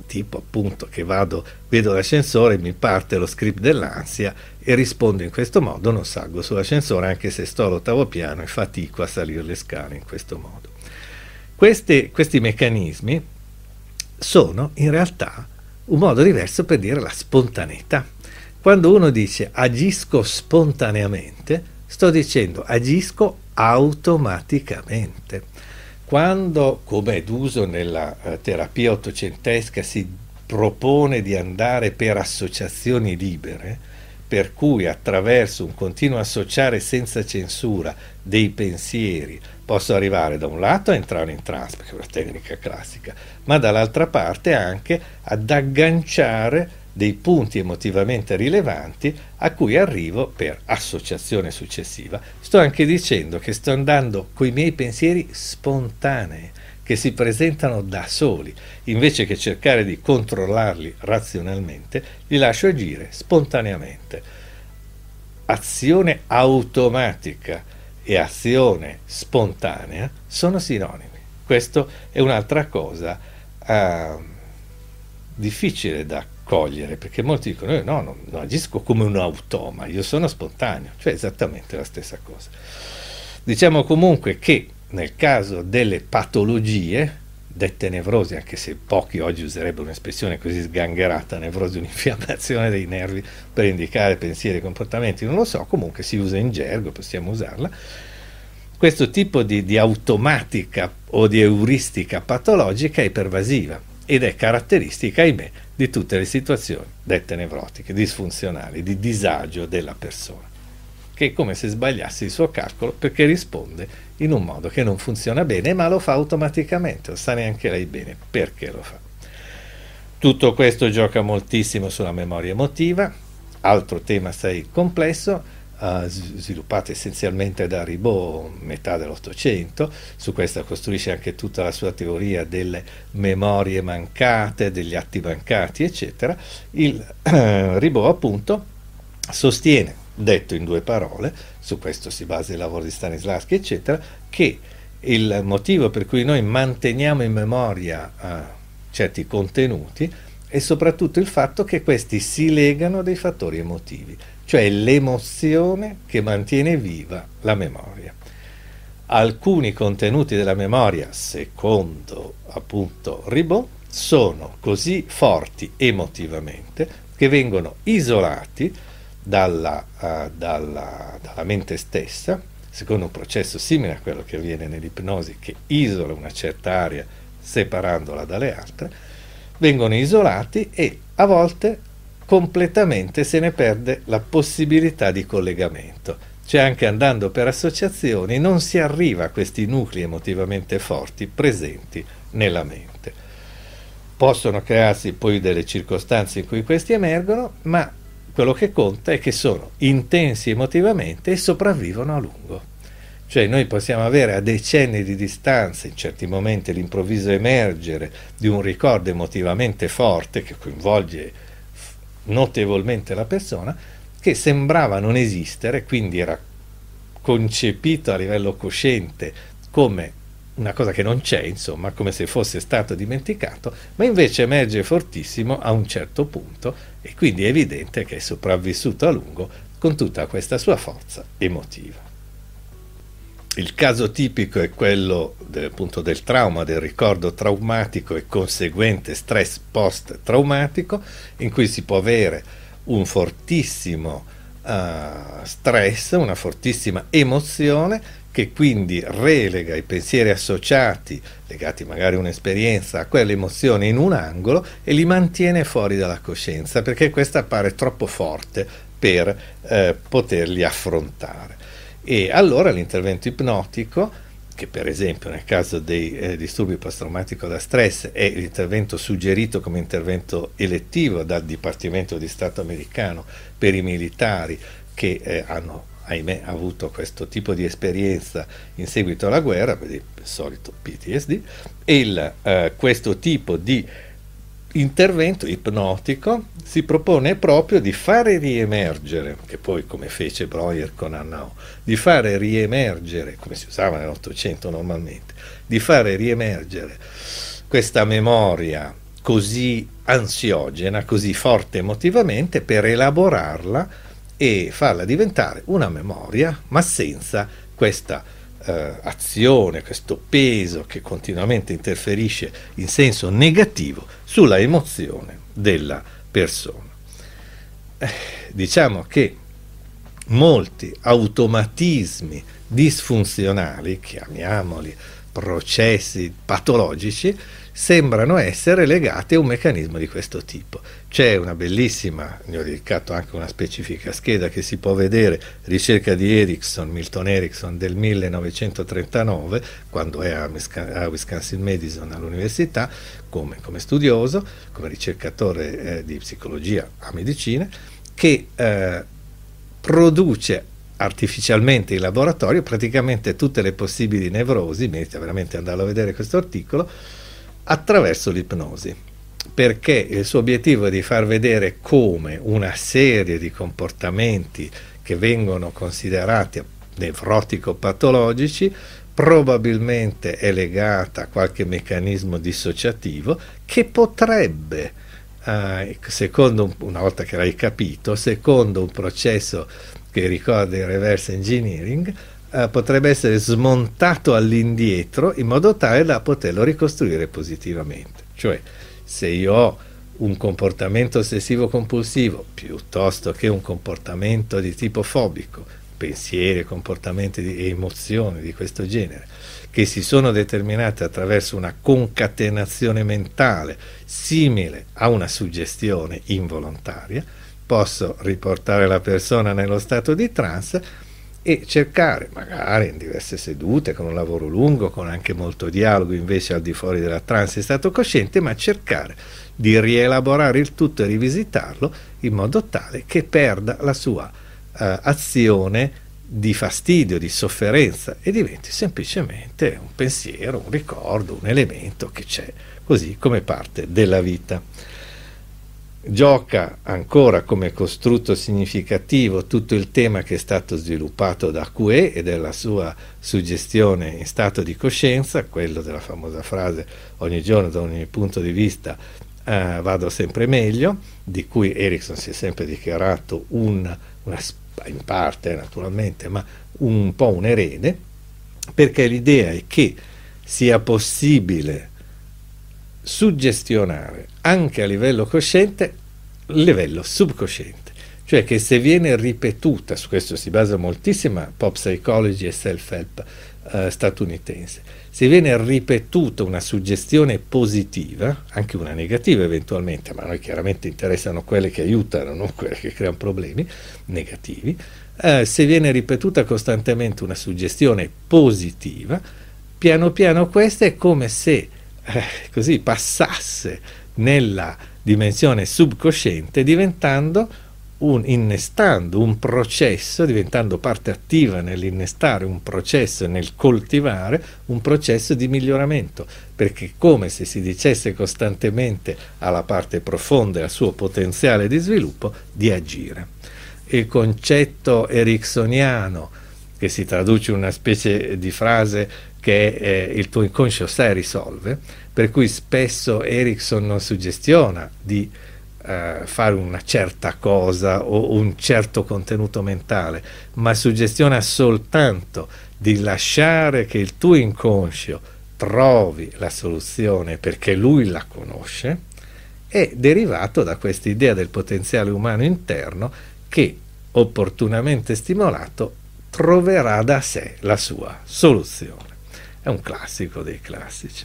tipo appunto che vado, vedo l'ascensore, mi parte lo script dell'ansia e rispondo in questo modo, non salgo sull'ascensore anche se sto all'ottavo piano e fatico a salire le scale in questo modo. Questi, questi meccanismi sono in realtà un modo diverso per dire la spontaneità. Quando uno dice agisco spontaneamente, sto dicendo agisco automaticamente. Quando, come è d'uso nella eh, terapia ottocentesca, si propone di andare per associazioni libere, per cui attraverso un continuo associare senza censura dei pensieri posso arrivare da un lato a entrare in trance, perché è una tecnica classica, ma dall'altra parte anche ad agganciare dei punti emotivamente rilevanti a cui arrivo per associazione successiva. Sto anche dicendo che sto andando coi miei pensieri spontanei, che si presentano da soli, invece che cercare di controllarli razionalmente, li lascio agire spontaneamente. Azione automatica e azione spontanea sono sinonimi. Questo è un'altra cosa uh, difficile da cogliere, perché molti dicono io no, non, non agisco come un automa, io sono spontaneo, cioè esattamente la stessa cosa. Diciamo comunque che nel caso delle patologie, dette nevrosi, anche se pochi oggi userebbero un'espressione così sgangherata, nevrosi, un'infiammazione dei nervi per indicare pensieri e comportamenti, non lo so, comunque si usa in gergo, possiamo usarla, questo tipo di, di automatica o di euristica patologica è pervasiva ed è caratteristica, ahimè, di tutte le situazioni dette nevrotiche, disfunzionali, di disagio della persona, che è come se sbagliasse il suo calcolo perché risponde in un modo che non funziona bene, ma lo fa automaticamente, non sa neanche lei bene perché lo fa. Tutto questo gioca moltissimo sulla memoria emotiva, altro tema assai complesso, Uh, sviluppata essenzialmente da Ribot metà dell'Ottocento. Su questa costruisce anche tutta la sua teoria delle memorie mancate, degli atti mancati, eccetera. Il eh, Ribot appunto sostiene, detto in due parole, su questo si basa il lavoro di Stanislavski, eccetera, che il motivo per cui noi manteniamo in memoria eh, certi contenuti è soprattutto il fatto che questi si legano dei fattori emotivi, cioè l'emozione che mantiene viva la memoria. Alcuni contenuti della memoria, secondo appunto Ribot, sono così forti emotivamente che vengono isolati dalla, uh, dalla, dalla mente stessa, secondo un processo simile a quello che avviene nell'ipnosi, che isola una certa area separandola dalle altre, vengono isolati e a volte completamente se ne perde la possibilità di collegamento. Cioè anche andando per associazioni non si arriva a questi nuclei emotivamente forti presenti nella mente. Possono crearsi poi delle circostanze in cui questi emergono, ma quello che conta è che sono intensi emotivamente e sopravvivono a lungo. Cioè noi possiamo avere a decenni di distanza, in certi momenti, l'improvviso emergere di un ricordo emotivamente forte che coinvolge notevolmente la persona, che sembrava non esistere, quindi era concepito a livello cosciente come una cosa che non c'è, insomma, come se fosse stato dimenticato, ma invece emerge fortissimo a un certo punto e quindi è evidente che è sopravvissuto a lungo con tutta questa sua forza emotiva. Il caso tipico è quello del, appunto, del trauma, del ricordo traumatico e conseguente stress post-traumatico, in cui si può avere un fortissimo uh, stress, una fortissima emozione che quindi relega i pensieri associati, legati magari a un'esperienza, a quell'emozione in un angolo e li mantiene fuori dalla coscienza, perché questa appare troppo forte per eh, poterli affrontare. E allora l'intervento ipnotico che per esempio nel caso dei eh, disturbi post-traumatico da stress è l'intervento suggerito come intervento elettivo dal Dipartimento di Stato americano per i militari che eh, hanno, ahimè, avuto questo tipo di esperienza in seguito alla guerra, quindi il solito P T S D, e il, eh, questo tipo di intervento ipnotico si propone proprio di fare riemergere, che poi come fece Breuer con Anna O, di fare riemergere, come si usava nell'Ottocento normalmente, di fare riemergere questa memoria così ansiogena, così forte emotivamente, per elaborarla e farla diventare una memoria, ma senza questa eh, azione, questo peso che continuamente interferisce in senso negativo sulla emozione della persona. Eh, diciamo che molti automatismi disfunzionali, chiamiamoli processi patologici, sembrano essere legati a un meccanismo di questo tipo. C'è una bellissima, ne ho dedicato anche una specifica scheda che si può vedere, ricerca di Erickson, Milton Erickson del millenovecentotrentanove, quando è a Wisconsin-Madison all'università, come, come studioso, come ricercatore eh, di psicologia a medicina, che eh, produce artificialmente in laboratorio praticamente tutte le possibili nevrosi, merita veramente andarlo a vedere questo articolo, attraverso l'ipnosi, perché il suo obiettivo è di far vedere come una serie di comportamenti che vengono considerati nevrotico-patologici probabilmente è legata a qualche meccanismo dissociativo che potrebbe, eh, secondo, una volta che l'hai capito, secondo un processo che ricorda il reverse engineering, Uh, potrebbe essere smontato all'indietro in modo tale da poterlo ricostruire positivamente. Cioè, se io ho un comportamento ossessivo compulsivo piuttosto che un comportamento di tipo fobico, pensieri, comportamenti di, e emozioni di questo genere, che si sono determinate attraverso una concatenazione mentale simile a una suggestione involontaria, posso riportare la persona nello stato di trance e cercare, magari in diverse sedute, con un lavoro lungo, con anche molto dialogo invece al di fuori della trance in stato cosciente, ma cercare di rielaborare il tutto e rivisitarlo in modo tale che perda la sua eh, azione di fastidio, di sofferenza, e diventi semplicemente un pensiero, un ricordo, un elemento che c'è così come parte della vita. Gioca ancora come costrutto significativo tutto il tema che è stato sviluppato da Coué e della sua suggestione in stato di coscienza, quello della famosa frase ogni giorno da ogni punto di vista eh, vado sempre meglio, di cui Erickson si è sempre dichiarato un, una, in parte naturalmente, ma un po' un erede, perché l'idea è che sia possibile suggestionare anche a livello cosciente, livello subcosciente, cioè che se viene ripetuta, su questo si basa moltissima pop psychology e self-help eh, statunitense, se viene ripetuta una suggestione positiva, anche una negativa eventualmente, ma a noi chiaramente interessano quelle che aiutano, non quelle che creano problemi negativi, eh, se viene ripetuta costantemente una suggestione positiva, piano piano questa è come se Eh, così passasse nella dimensione subcosciente, diventando un innestando un processo, diventando parte attiva nell'innestare un processo, nel coltivare un processo di miglioramento, perché come se si dicesse costantemente alla parte profonda e al suo potenziale di sviluppo di agire. Il concetto ericksoniano, che si traduce in una specie di frase che eh, il tuo inconscio sa e risolve, per cui spesso Erickson non suggestiona di eh, fare una certa cosa o un certo contenuto mentale, ma suggestiona soltanto di lasciare che il tuo inconscio trovi la soluzione perché lui la conosce, è derivato da questa idea del potenziale umano interno che, opportunamente stimolato, troverà da sé la sua soluzione. È un classico dei classici.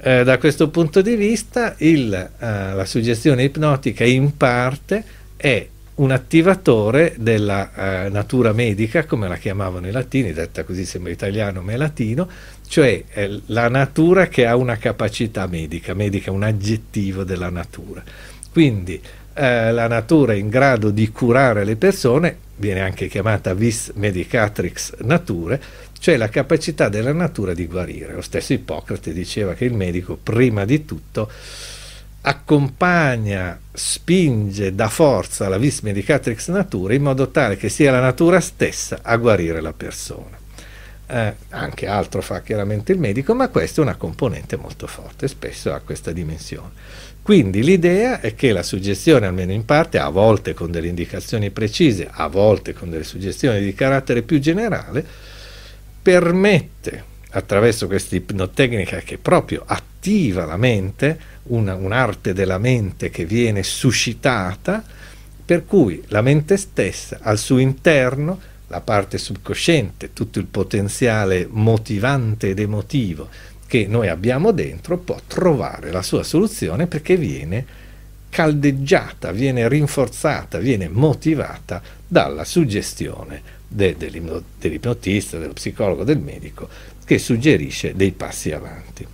Eh, da questo punto di vista il, eh, la suggestione ipnotica in parte è un attivatore della eh, natura medica, come la chiamavano i latini, detta così sembra italiano ma è latino, cioè eh, la natura che ha una capacità medica, medica è un aggettivo della natura. Quindi eh, la natura è in grado di curare le persone, viene anche chiamata vis medicatrix nature, cioè la capacità della natura di guarire. Lo stesso Ippocrate diceva che il medico prima di tutto accompagna, spinge, dà forza alla vis medicatrix natura in modo tale che sia la natura stessa a guarire la persona. Eh, anche altro fa chiaramente il medico, ma questa è una componente molto forte, spesso ha questa dimensione. Quindi l'idea è che la suggestione, almeno in parte, a volte con delle indicazioni precise, a volte con delle suggestioni di carattere più generale, permette, attraverso questa ipnotecnica che proprio attiva la mente, una, un'arte della mente che viene suscitata, per cui la mente stessa al suo interno, la parte subconsciente, tutto il potenziale motivante ed emotivo che noi abbiamo dentro, può trovare la sua soluzione perché viene caldeggiata, viene rinforzata, viene motivata dalla suggestione de, dell'ipno, dell'ipnotista, dello psicologo, del medico, che suggerisce dei passi avanti.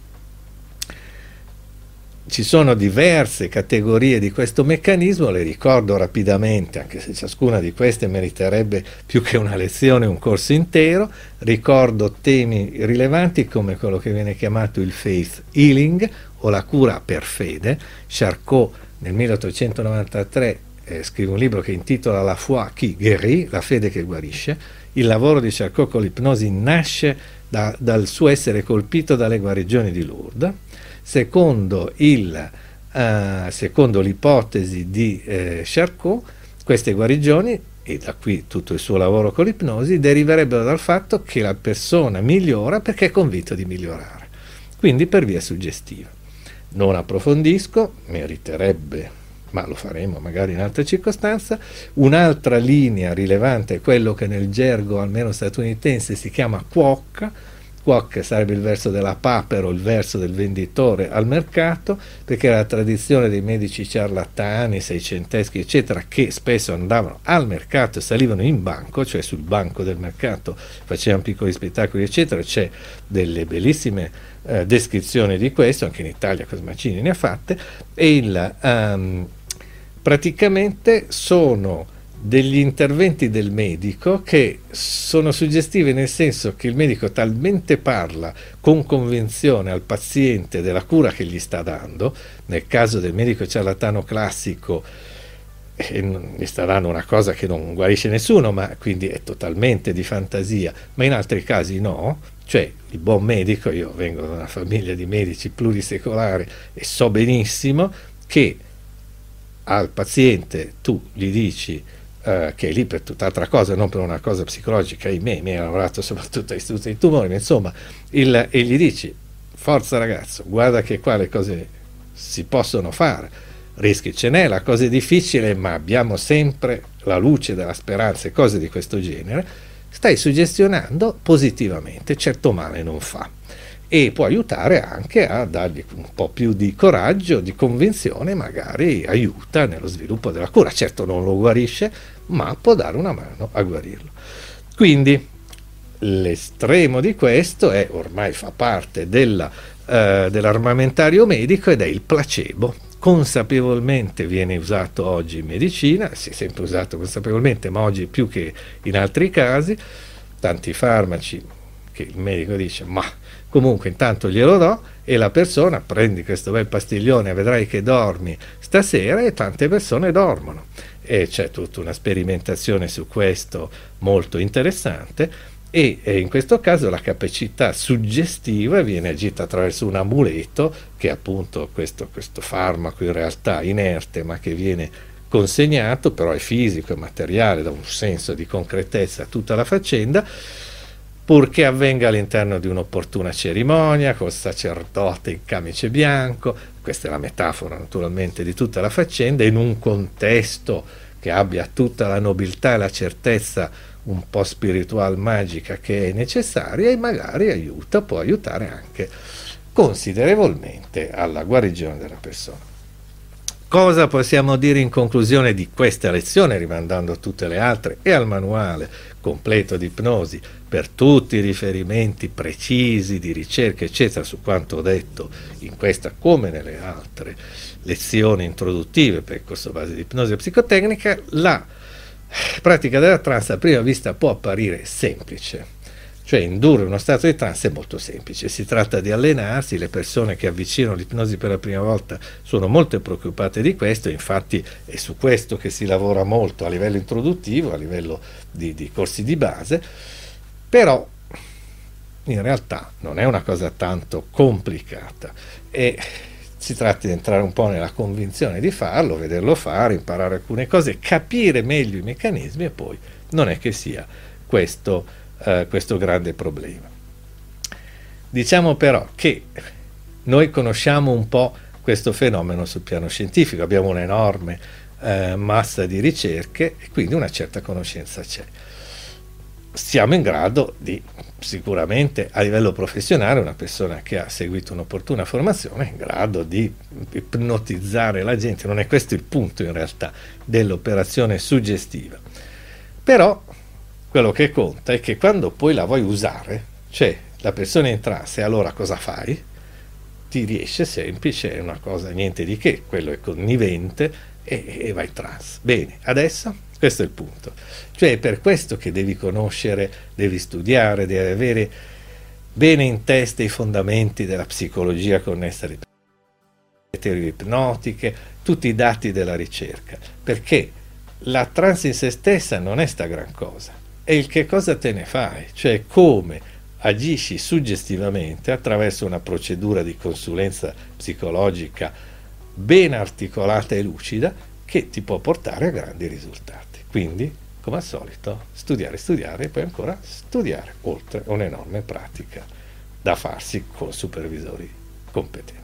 Ci sono diverse categorie di questo meccanismo, le ricordo rapidamente, anche se ciascuna di queste meriterebbe più che una lezione, un corso intero. Ricordo temi rilevanti come quello che viene chiamato il faith healing o la cura per fede. Charcot nel milleottocentonovantatré eh, scrive un libro che intitola La foi qui guérit, la fede che guarisce. Il lavoro di Charcot con l'ipnosi nasce Da, dal suo essere colpito dalle guarigioni di Lourdes. Secondo, il, eh, secondo l'ipotesi di eh, Charcot, queste guarigioni, e da qui tutto il suo lavoro con l'ipnosi, deriverebbero dal fatto che la persona migliora perché è convinta di migliorare, quindi per via suggestiva. Non approfondisco, meriterebbe, ma lo faremo magari in altra circostanza. Un'altra linea rilevante è quello che nel gergo almeno statunitense si chiama quoc. Quoc sarebbe il verso della papera o il verso del venditore al mercato, perché era la tradizione dei medici ciarlatani, seicenteschi, eccetera, che spesso andavano al mercato e salivano in banco, cioè sul banco del mercato, facevano piccoli spettacoli, eccetera. C'è delle bellissime eh, descrizioni di questo, anche in Italia Cosmacini ne ha fatte, e il... Um, praticamente sono degli interventi del medico che sono suggestivi, nel senso che il medico talmente parla con convinzione al paziente della cura che gli sta dando. Nel caso del medico ciarlatano classico eh, gli sta dando una cosa che non guarisce nessuno, ma quindi è totalmente di fantasia, ma in altri casi no. Cioè il buon medico, io vengo da una famiglia di medici plurisecolari e so benissimo che al paziente tu gli dici eh, che è lì per tutt'altra cosa, non per una cosa psicologica, ahimè, mi ha lavorato soprattutto a istituti di tumori, insomma, il, e gli dici, forza ragazzo, guarda che qua le cose si possono fare, rischi ce n'è, la cosa è difficile, ma abbiamo sempre la luce della speranza e cose di questo genere, stai suggestionando positivamente, certo male non fa. E può aiutare anche a dargli un po' più di coraggio, di convinzione, magari aiuta nello sviluppo della cura. Certo non lo guarisce, ma può dare una mano a guarirlo. Quindi l'estremo di questo è, ormai fa parte della, eh, dell'armamentario medico, ed è il placebo. Consapevolmente viene usato oggi in medicina, si è sempre usato consapevolmente, ma oggi più che in altri casi, tanti farmaci che il medico dice, ma comunque intanto glielo do, e la persona prendi questo bel pastiglione, vedrai che dormi stasera, e tante persone dormono. E c'è tutta una sperimentazione su questo molto interessante, e, e in questo caso la capacità suggestiva viene agita attraverso un amuleto, che è appunto questo, questo farmaco in realtà inerte, ma che viene consegnato, però è fisico, è materiale, dà un senso di concretezza a tutta la faccenda, purché avvenga all'interno di un'opportuna cerimonia, col sacerdote in camice bianco, questa è la metafora naturalmente di tutta la faccenda, in un contesto che abbia tutta la nobiltà e la certezza un po' spiritual magica che è necessaria, e magari aiuta, può aiutare anche considerevolmente alla guarigione della persona. Cosa possiamo dire in conclusione di questa lezione, rimandando a tutte le altre e al manuale completo di ipnosi per tutti i riferimenti precisi di ricerca eccetera su quanto ho detto in questa come nelle altre lezioni introduttive per il corso base di ipnosi e psicotecnica? La pratica della trance a prima vista può apparire semplice. Cioè indurre uno stato di trance è molto semplice, si tratta di allenarsi. Le persone che avvicinano l'ipnosi per la prima volta sono molto preoccupate di questo, infatti è su questo che si lavora molto a livello introduttivo, a livello di, di corsi di base, però in realtà non è una cosa tanto complicata e si tratta di entrare un po' nella convinzione di farlo, vederlo fare, imparare alcune cose, capire meglio i meccanismi e poi non è che sia questo Uh, questo grande problema. Diciamo però che noi conosciamo un po' questo fenomeno sul piano scientifico, abbiamo un'enorme uh, massa di ricerche e quindi una certa conoscenza c'è. Siamo in grado di, sicuramente a livello professionale, una persona che ha seguito un'opportuna formazione è in grado di ipnotizzare la gente, non è questo il punto in realtà dell'operazione suggestiva, però quello che conta è che quando poi la vuoi usare, cioè la persona entrasse, allora cosa fai? Ti riesce semplice, è una cosa niente di che, quello è connivente e, e vai trans. Bene, adesso questo è il punto. Cioè è per questo che devi conoscere, devi studiare, devi avere bene in testa i fondamenti della psicologia connessa alle teorie ipnotiche, tutti i dati della ricerca, perché la trans in se stessa non è sta gran cosa. E il che cosa te ne fai, cioè come agisci suggestivamente attraverso una procedura di consulenza psicologica ben articolata e lucida che ti può portare a grandi risultati. Quindi, come al solito, studiare, studiare e poi ancora studiare, oltre a un'enorme pratica da farsi con supervisori competenti.